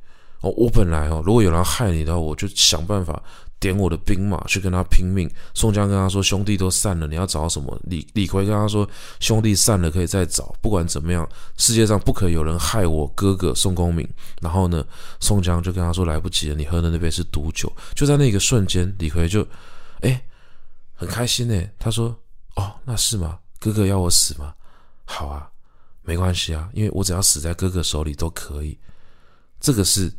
哦、我本来、哦、如果有人害你的话，我就想办法点我的兵马去跟他拼命。宋江跟他说：“兄弟都散了，你要找什么？”李李逵跟他说：“兄弟散了可以再找，不管怎么样，世界上不可有人害我哥哥宋公明。”然后呢，宋江就跟他说：“来不及了，你喝的那杯是毒酒。”就在那个瞬间，李逵就哎很开心耶，他说：“哦，那是吗？哥哥要我死吗？好啊，没关系啊，因为我只要死在哥哥手里都可以。”这个是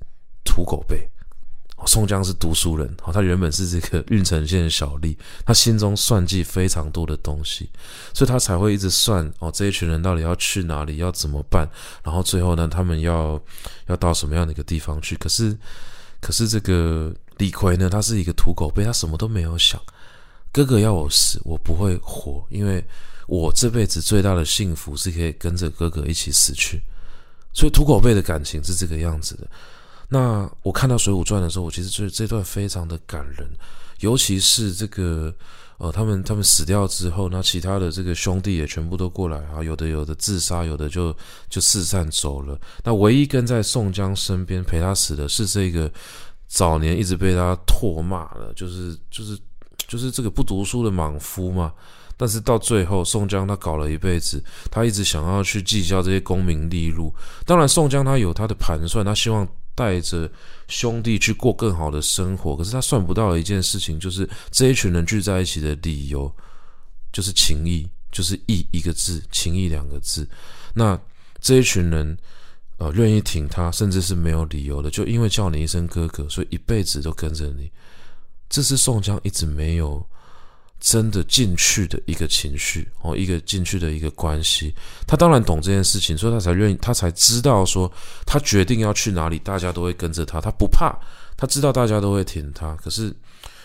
土狗辈，宋江是读书人，他原本是这个郓城县的小吏，他心中算计非常多的东西，所以他才会一直算这一群人到底要去哪里，要怎么办，然后最后呢，他们要要到什么样的一个地方去。可是可是这个李逵呢，他是一个土狗辈，他什么都没有想。哥哥要我死，我不会活，因为我这辈子最大的幸福是可以跟着哥哥一起死去。所以土狗辈的感情是这个样子的。那我看到《水浒传》的时候，我其实觉得这段非常的感人，尤其是这个呃，他们他们死掉之后，那其他的这个兄弟也全部都过来啊，有的有的自杀，有的就就四散走了。那唯一跟在宋江身边陪他死的是这个早年一直被他唾骂的，就是就是就是这个不读书的莽夫嘛。但是到最后，宋江他搞了一辈子，他一直想要去计较这些功名利禄。当然，宋江他有他的盘算，他希望带着兄弟去过更好的生活。可是他算不到的一件事情，就是这一群人聚在一起的理由，就是情义，就是义一个字，情义两个字。那这一群人，呃，愿意挺他，甚至是没有理由的，就因为叫你一声哥哥，所以一辈子都跟着你。这是宋江一直没有真的进去的一个情绪、哦、一个进去的一个关系。他当然懂这件事情，所以他才愿意，他才知道说他决定要去哪里，大家都会跟着他，他不怕，他知道大家都会挺他。可是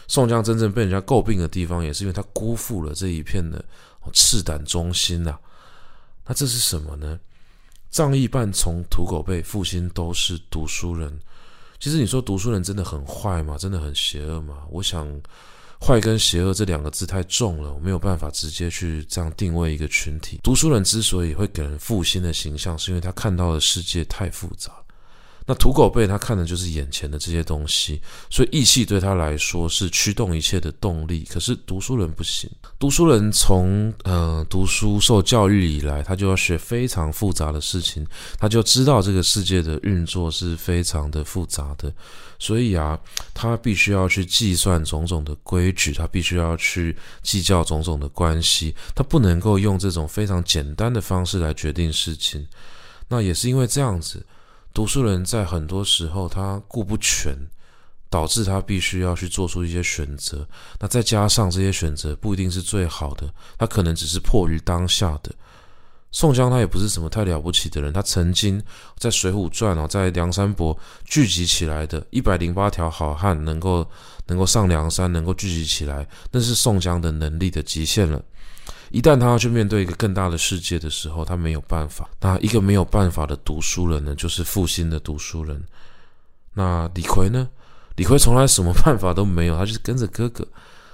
宋江真正被人家诟病的地方，也是因为他辜负了这一片的、哦、赤胆忠心啊。那这是什么呢？仗义办从土狗辈，负心都是读书人。其实你说读书人真的很坏吗？真的很邪恶吗？我想坏跟邪恶这两个字太重了，我没有办法直接去这样定位一个群体。读书人之所以会给人负心的形象，是因为他看到的世界太复杂。那土狗辈他看的就是眼前的这些东西，所以义气对他来说是驱动一切的动力。可是读书人不行，读书人从呃读书受教育以来，他就要学非常复杂的事情，他就知道这个世界的运作是非常的复杂的，所以啊，他必须要去计算种种的规矩，他必须要去计较种种的关系，他不能够用这种非常简单的方式来决定事情。那也是因为这样子，读书人在很多时候他顾不全，导致他必须要去做出一些选择。那再加上这些选择不一定是最好的，他可能只是迫于当下的。宋江他也不是什么太了不起的人，他曾经在《水浒传》哦，在梁山伯聚集起来的一百零八条好汉能够能够上梁山，能够聚集起来，那是宋江的能力的极限了。一旦他要去面对一个更大的世界的时候，他没有办法。那一个没有办法的读书人呢，就是复兴的读书人。那李逵呢？李逵从来什么办法都没有，他就是跟着哥哥。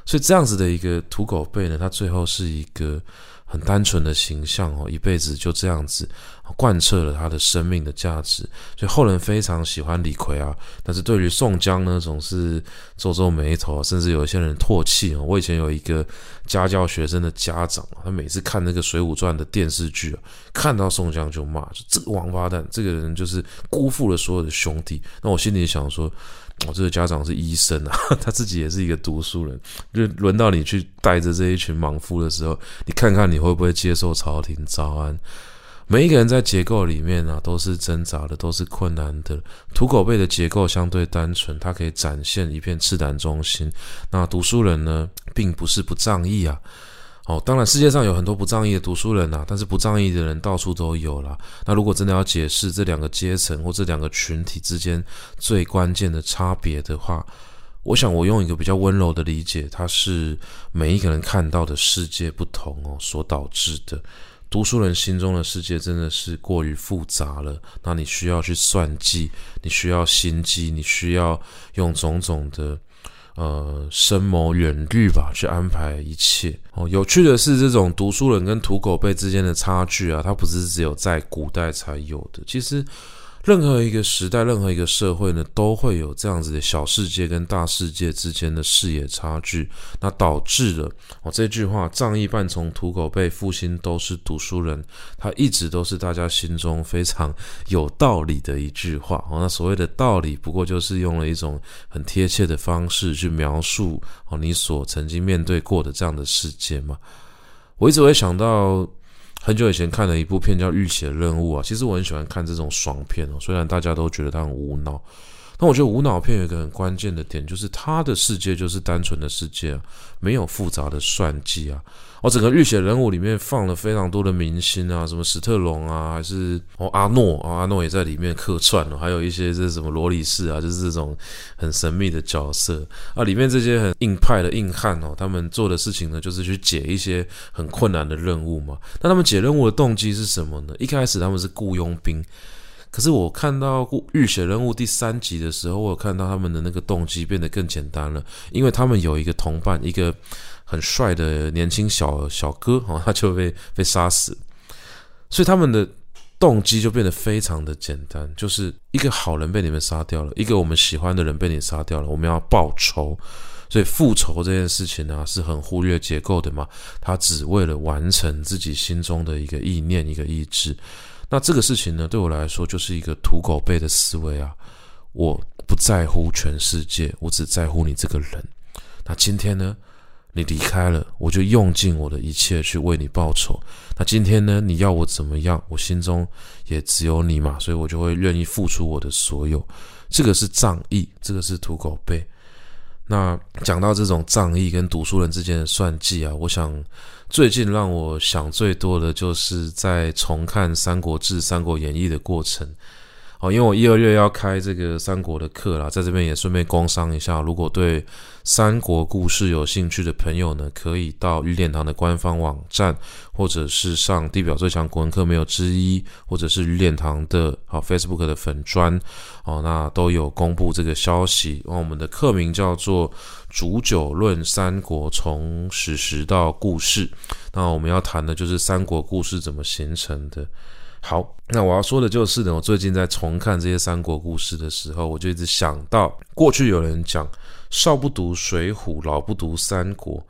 所以这样子的一个土狗辈呢，他最后是一个很单纯的形象哦，一辈子就这样子贯彻了他的生命的价值。所以后人非常喜欢李逵啊，但是对于宋江呢，总是皱皱眉头，甚至有一些人唾弃哦。我以前有一个家教学生的家长，他每次看那个《水浒传》的电视剧啊，看到宋江就骂，就这个王八蛋，这个人就是辜负了所有的兄弟。那我心里想说，我、哦、这个家长是医生啊，他自己也是一个读书人，就轮到你去带着这一群莽夫的时候，你看看你会不会接受朝廷招安。每一个人在结构里面啊，都是挣扎的，都是困难的。土狗辈的结构相对单纯，它可以展现一片赤胆忠心。那读书人呢，并不是不仗义啊。哦，当然世界上有很多不仗义的读书人啊，但是不仗义的人到处都有啦。那如果真的要解释这两个阶层或这两个群体之间最关键的差别的话，我想我用一个比较温柔的理解，它是每一个人看到的世界不同哦，所导致的。读书人心中的世界真的是过于复杂了，那你需要去算计，你需要心机，你需要用种种的呃，深谋远虑吧，去安排一切。哦，有趣的是，这种读书人跟土狗辈之间的差距啊，它不是只有在古代才有的。其实，任何一个时代、任何一个社会呢，都会有这样子的小世界跟大世界之间的视野差距。那导致了哦，这句话"仗义半从土狗辈，复兴都是读书人"，它一直都是大家心中非常有道理的一句话。哦，那所谓的道理，不过就是用了一种很贴切的方式去描述哦你所曾经面对过的这样的世界嘛。我一直会想到，很久以前看了一部片叫《浴血任务》啊，其实我很喜欢看这种爽片哦，虽然大家都觉得它很无脑，但我觉得无脑片有一个很关键的点，就是它的世界就是单纯的世界啊，没有复杂的算计啊。哦，整个《浴血任务》里面放了非常多的明星啊，什么史特龙啊，还是哦阿诺啊、哦，阿诺也在里面客串哦，还有一些这什么罗里士啊，就是这种很神秘的角色啊。里面这些很硬派的硬汉哦，他们做的事情呢，就是去解一些很困难的任务嘛。那他们解任务的动机是什么呢？一开始他们是雇佣兵。可是我看到《浴血任务》第三集的时候，我有看到他们的那个动机变得更简单了，因为他们有一个同伴，一个很帅的年轻小小哥、哦、他就被被杀死，所以他们的动机就变得非常的简单，就是一个好人被你们杀掉了，一个我们喜欢的人被你杀掉了，我们要报仇。所以复仇这件事情呢、啊，是很忽略结构的嘛，他只为了完成自己心中的一个意念，一个意志。那这个事情呢，对我来说就是一个土狗辈的思维啊，我不在乎全世界，我只在乎你这个人。那今天呢，你离开了，我就用尽我的一切去为你报仇。那今天呢，你要我怎么样，我心中也只有你嘛，所以我就会愿意付出我的所有。这个是仗义，这个是土狗辈。那讲到这种仗义跟读书人之间的算计啊，我想最近让我想最多的就是在重看《三国志》《三国演义》的过程。哦，因为我一二月要开这个三国的课啦，在这边也顺便工商一下，如果对三国故事有兴趣的朋友呢，可以到鱼脸堂的官方网站，或者是上地表最强国文课没有之一，或者是鱼脸堂的、哦、Facebook 的粉专、哦、那都有公布这个消息、哦、我们的课名叫做煮酒论三国，从史实到故事。那我们要谈的就是三国故事怎么形成的。好，那我要说的就是呢，我最近在重看这些三国故事的时候，我就一直想到过去有人讲少不读水浒，老不读三国、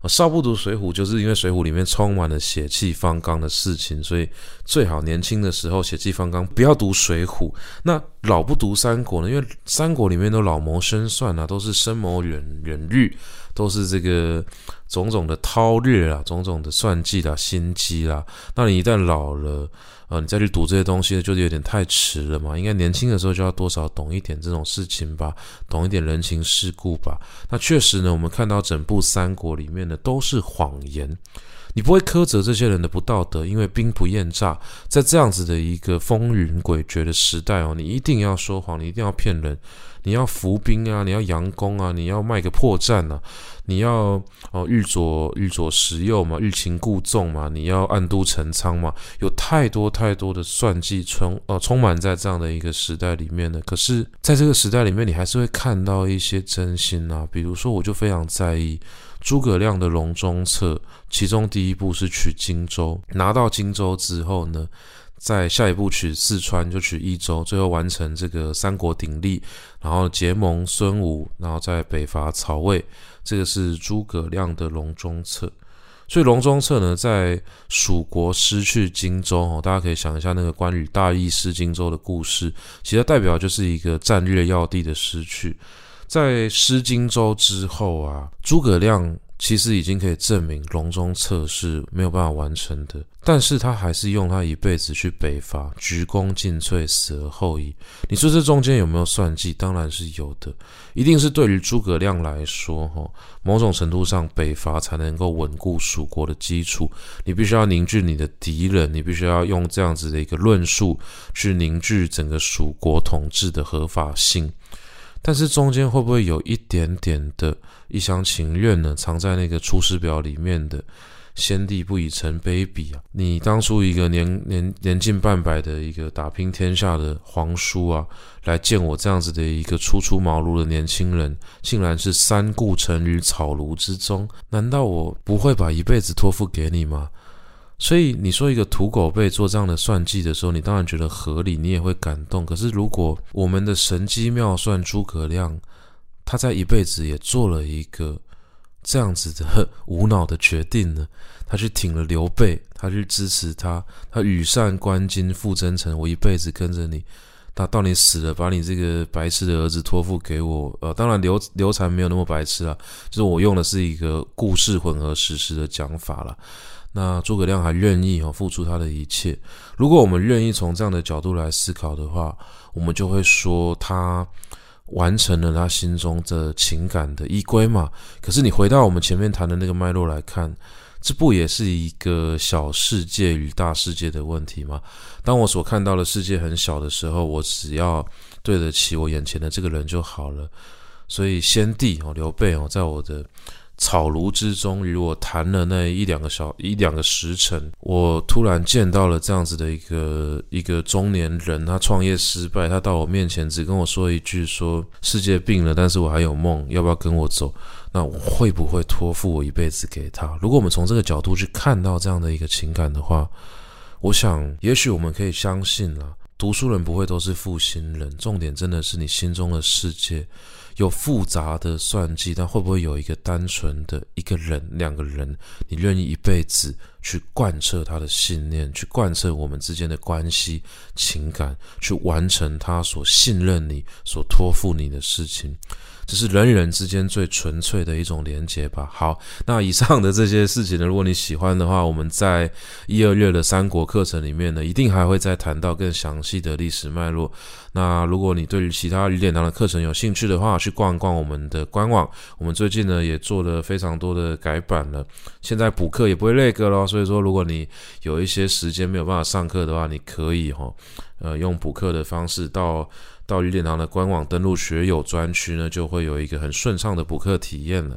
啊、少不读水浒，就是因为水浒里面充满了血气方刚的事情，所以最好年轻的时候血气方刚，不要读水浒。那老不读三国呢，因为三国里面都老谋深算啊，都是深谋远虑，都是这个种种的韬略啦，种种的算计啦，心机啦。那你一旦老了，呃，你再去读这些东西就有点太迟了嘛。应该年轻的时候就要多少懂一点这种事情吧，懂一点人情世故吧。那确实呢，我们看到整部三国里面呢，都是谎言，你不会苛责这些人的不道德，因为兵不厌诈。在这样子的一个风云诡谲的时代哦，你一定要说谎，你一定要骗人，你要服兵啊，你要佯攻啊，你要卖个破绽啊，你要哦欲左欲左时右嘛，欲擒故纵嘛，你要暗度陈仓嘛，有太多太多的算计充呃充满在这样的一个时代里面的。可是，在这个时代里面，你还是会看到一些真心啊，比如说，我就非常在意诸葛亮的《隆中策》，其中第一步是取荆州，拿到荆州之后呢，在下一步取四川，就取益州，最后完成这个三国鼎立，然后结盟孙吴，然后再北伐曹魏，这个是诸葛亮的《隆中策》。所以《隆中策》呢，在蜀国失去荆州、哦、大家可以想一下那个关羽大意失荆州的故事，其实代表就是一个战略要地的失去。在失荆州之后啊，诸葛亮其实已经可以证明《隆中策》是没有办法完成的，但是他还是用他一辈子去北伐，鞠躬尽瘁，死而后已。你说这中间有没有算计？当然是有的，一定是对于诸葛亮来说，某种程度上北伐才能够稳固蜀国的基础。你必须要凝聚你的敌人，你必须要用这样子的一个论述去凝聚整个蜀国统治的合法性。但是中间会不会有一点点的一厢情愿呢？藏在那个《出师表》里面的“先帝不以臣卑鄙”啊！你当初一个年年年近半百的一个打拼天下的皇叔啊，来见我这样子的一个初出茅庐的年轻人，竟然是三顾臣于草庐之中，难道我不会把一辈子托付给你吗？所以你说一个土狗辈做这样的算计的时候，你当然觉得合理，你也会感动。可是如果我们的神机妙算诸葛亮，他在一辈子也做了一个这样子的无脑的决定呢？他去挺了刘备，他去支持他，他羽扇纶巾赴征程，我一辈子跟着你，他到你死了，把你这个白痴的儿子托付给我。呃，当然刘刘禅没有那么白痴啦，就是我用的是一个故事混合史实的讲法啦。那诸葛亮还愿意、哦、付出他的一切。如果我们愿意从这样的角度来思考的话，我们就会说他完成了他心中的情感的依归嘛。可是你回到我们前面谈的那个脉络来看，这不也是一个小世界与大世界的问题吗？当我所看到的世界很小的时候，我只要对得起我眼前的这个人就好了。所以先帝、哦、刘备、哦、在我的草庐之中与我谈了那一两个小一两个时辰，我突然见到了这样子的一个一个中年人，他创业失败，他到我面前只跟我说一句说世界病了，但是我还有梦，要不要跟我走？那我会不会托付我一辈子给他？如果我们从这个角度去看到这样的一个情感的话，我想也许我们可以相信啦，读书人不会都是负心人，重点真的是你心中的世界有复杂的算计，但会不会有一个单纯的一个人、两个人，你愿意一辈子去贯彻他的信念，去贯彻我们之间的关系、情感，去完成他所信任你、所托付你的事情。这是人与人之间最纯粹的一种连结吧。好，那以上的这些事情呢，如果你喜欢的话，我们在一二月的三国课程里面呢，一定还会再谈到更详细的历史脉络。那如果你对于其他与点堂的课程有兴趣的话，去逛一逛我们的官网，我们最近呢也做了非常多的改版了，现在补课也不会累个咯，所以说如果你有一些时间没有办法上课的话，你可以齁、哦呃，用补课的方式到到与点堂的官网登录学友专区呢，就会有一个很顺畅的补课体验了。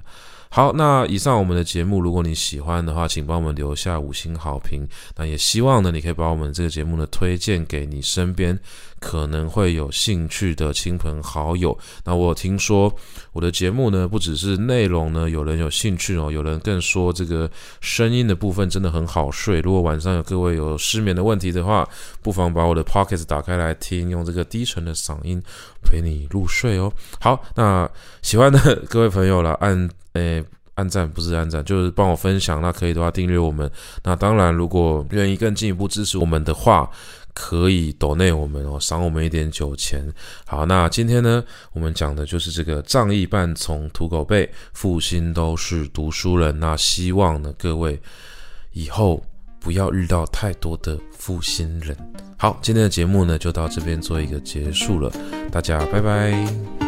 好，那以上我们的节目，如果你喜欢的话，请帮我们留下五星好评。那也希望呢，你可以把我们这个节目呢推荐给你身边可能会有兴趣的亲朋好友。那我有听说我的节目呢，不只是内容呢，有人有兴趣哦，有人更说这个声音的部分真的很好睡。如果晚上有各位有失眠的问题的话，不妨把我的 Podcast 打开来听，用这个低沉的嗓音陪你入睡哦。好，那喜欢的各位朋友啦，按诶，按赞不是按赞，就是帮我分享。那可以的话，订阅我们。那当然，如果愿意更进一步支持我们的话，可以抖内我们哦，赏我们一点酒钱。好，那今天呢，我们讲的就是这个仗义半从土狗辈，负心都是读书人。那希望呢，各位以后不要遇到太多的负心人。好，今天的节目呢，就到这边做一个结束了，大家拜拜。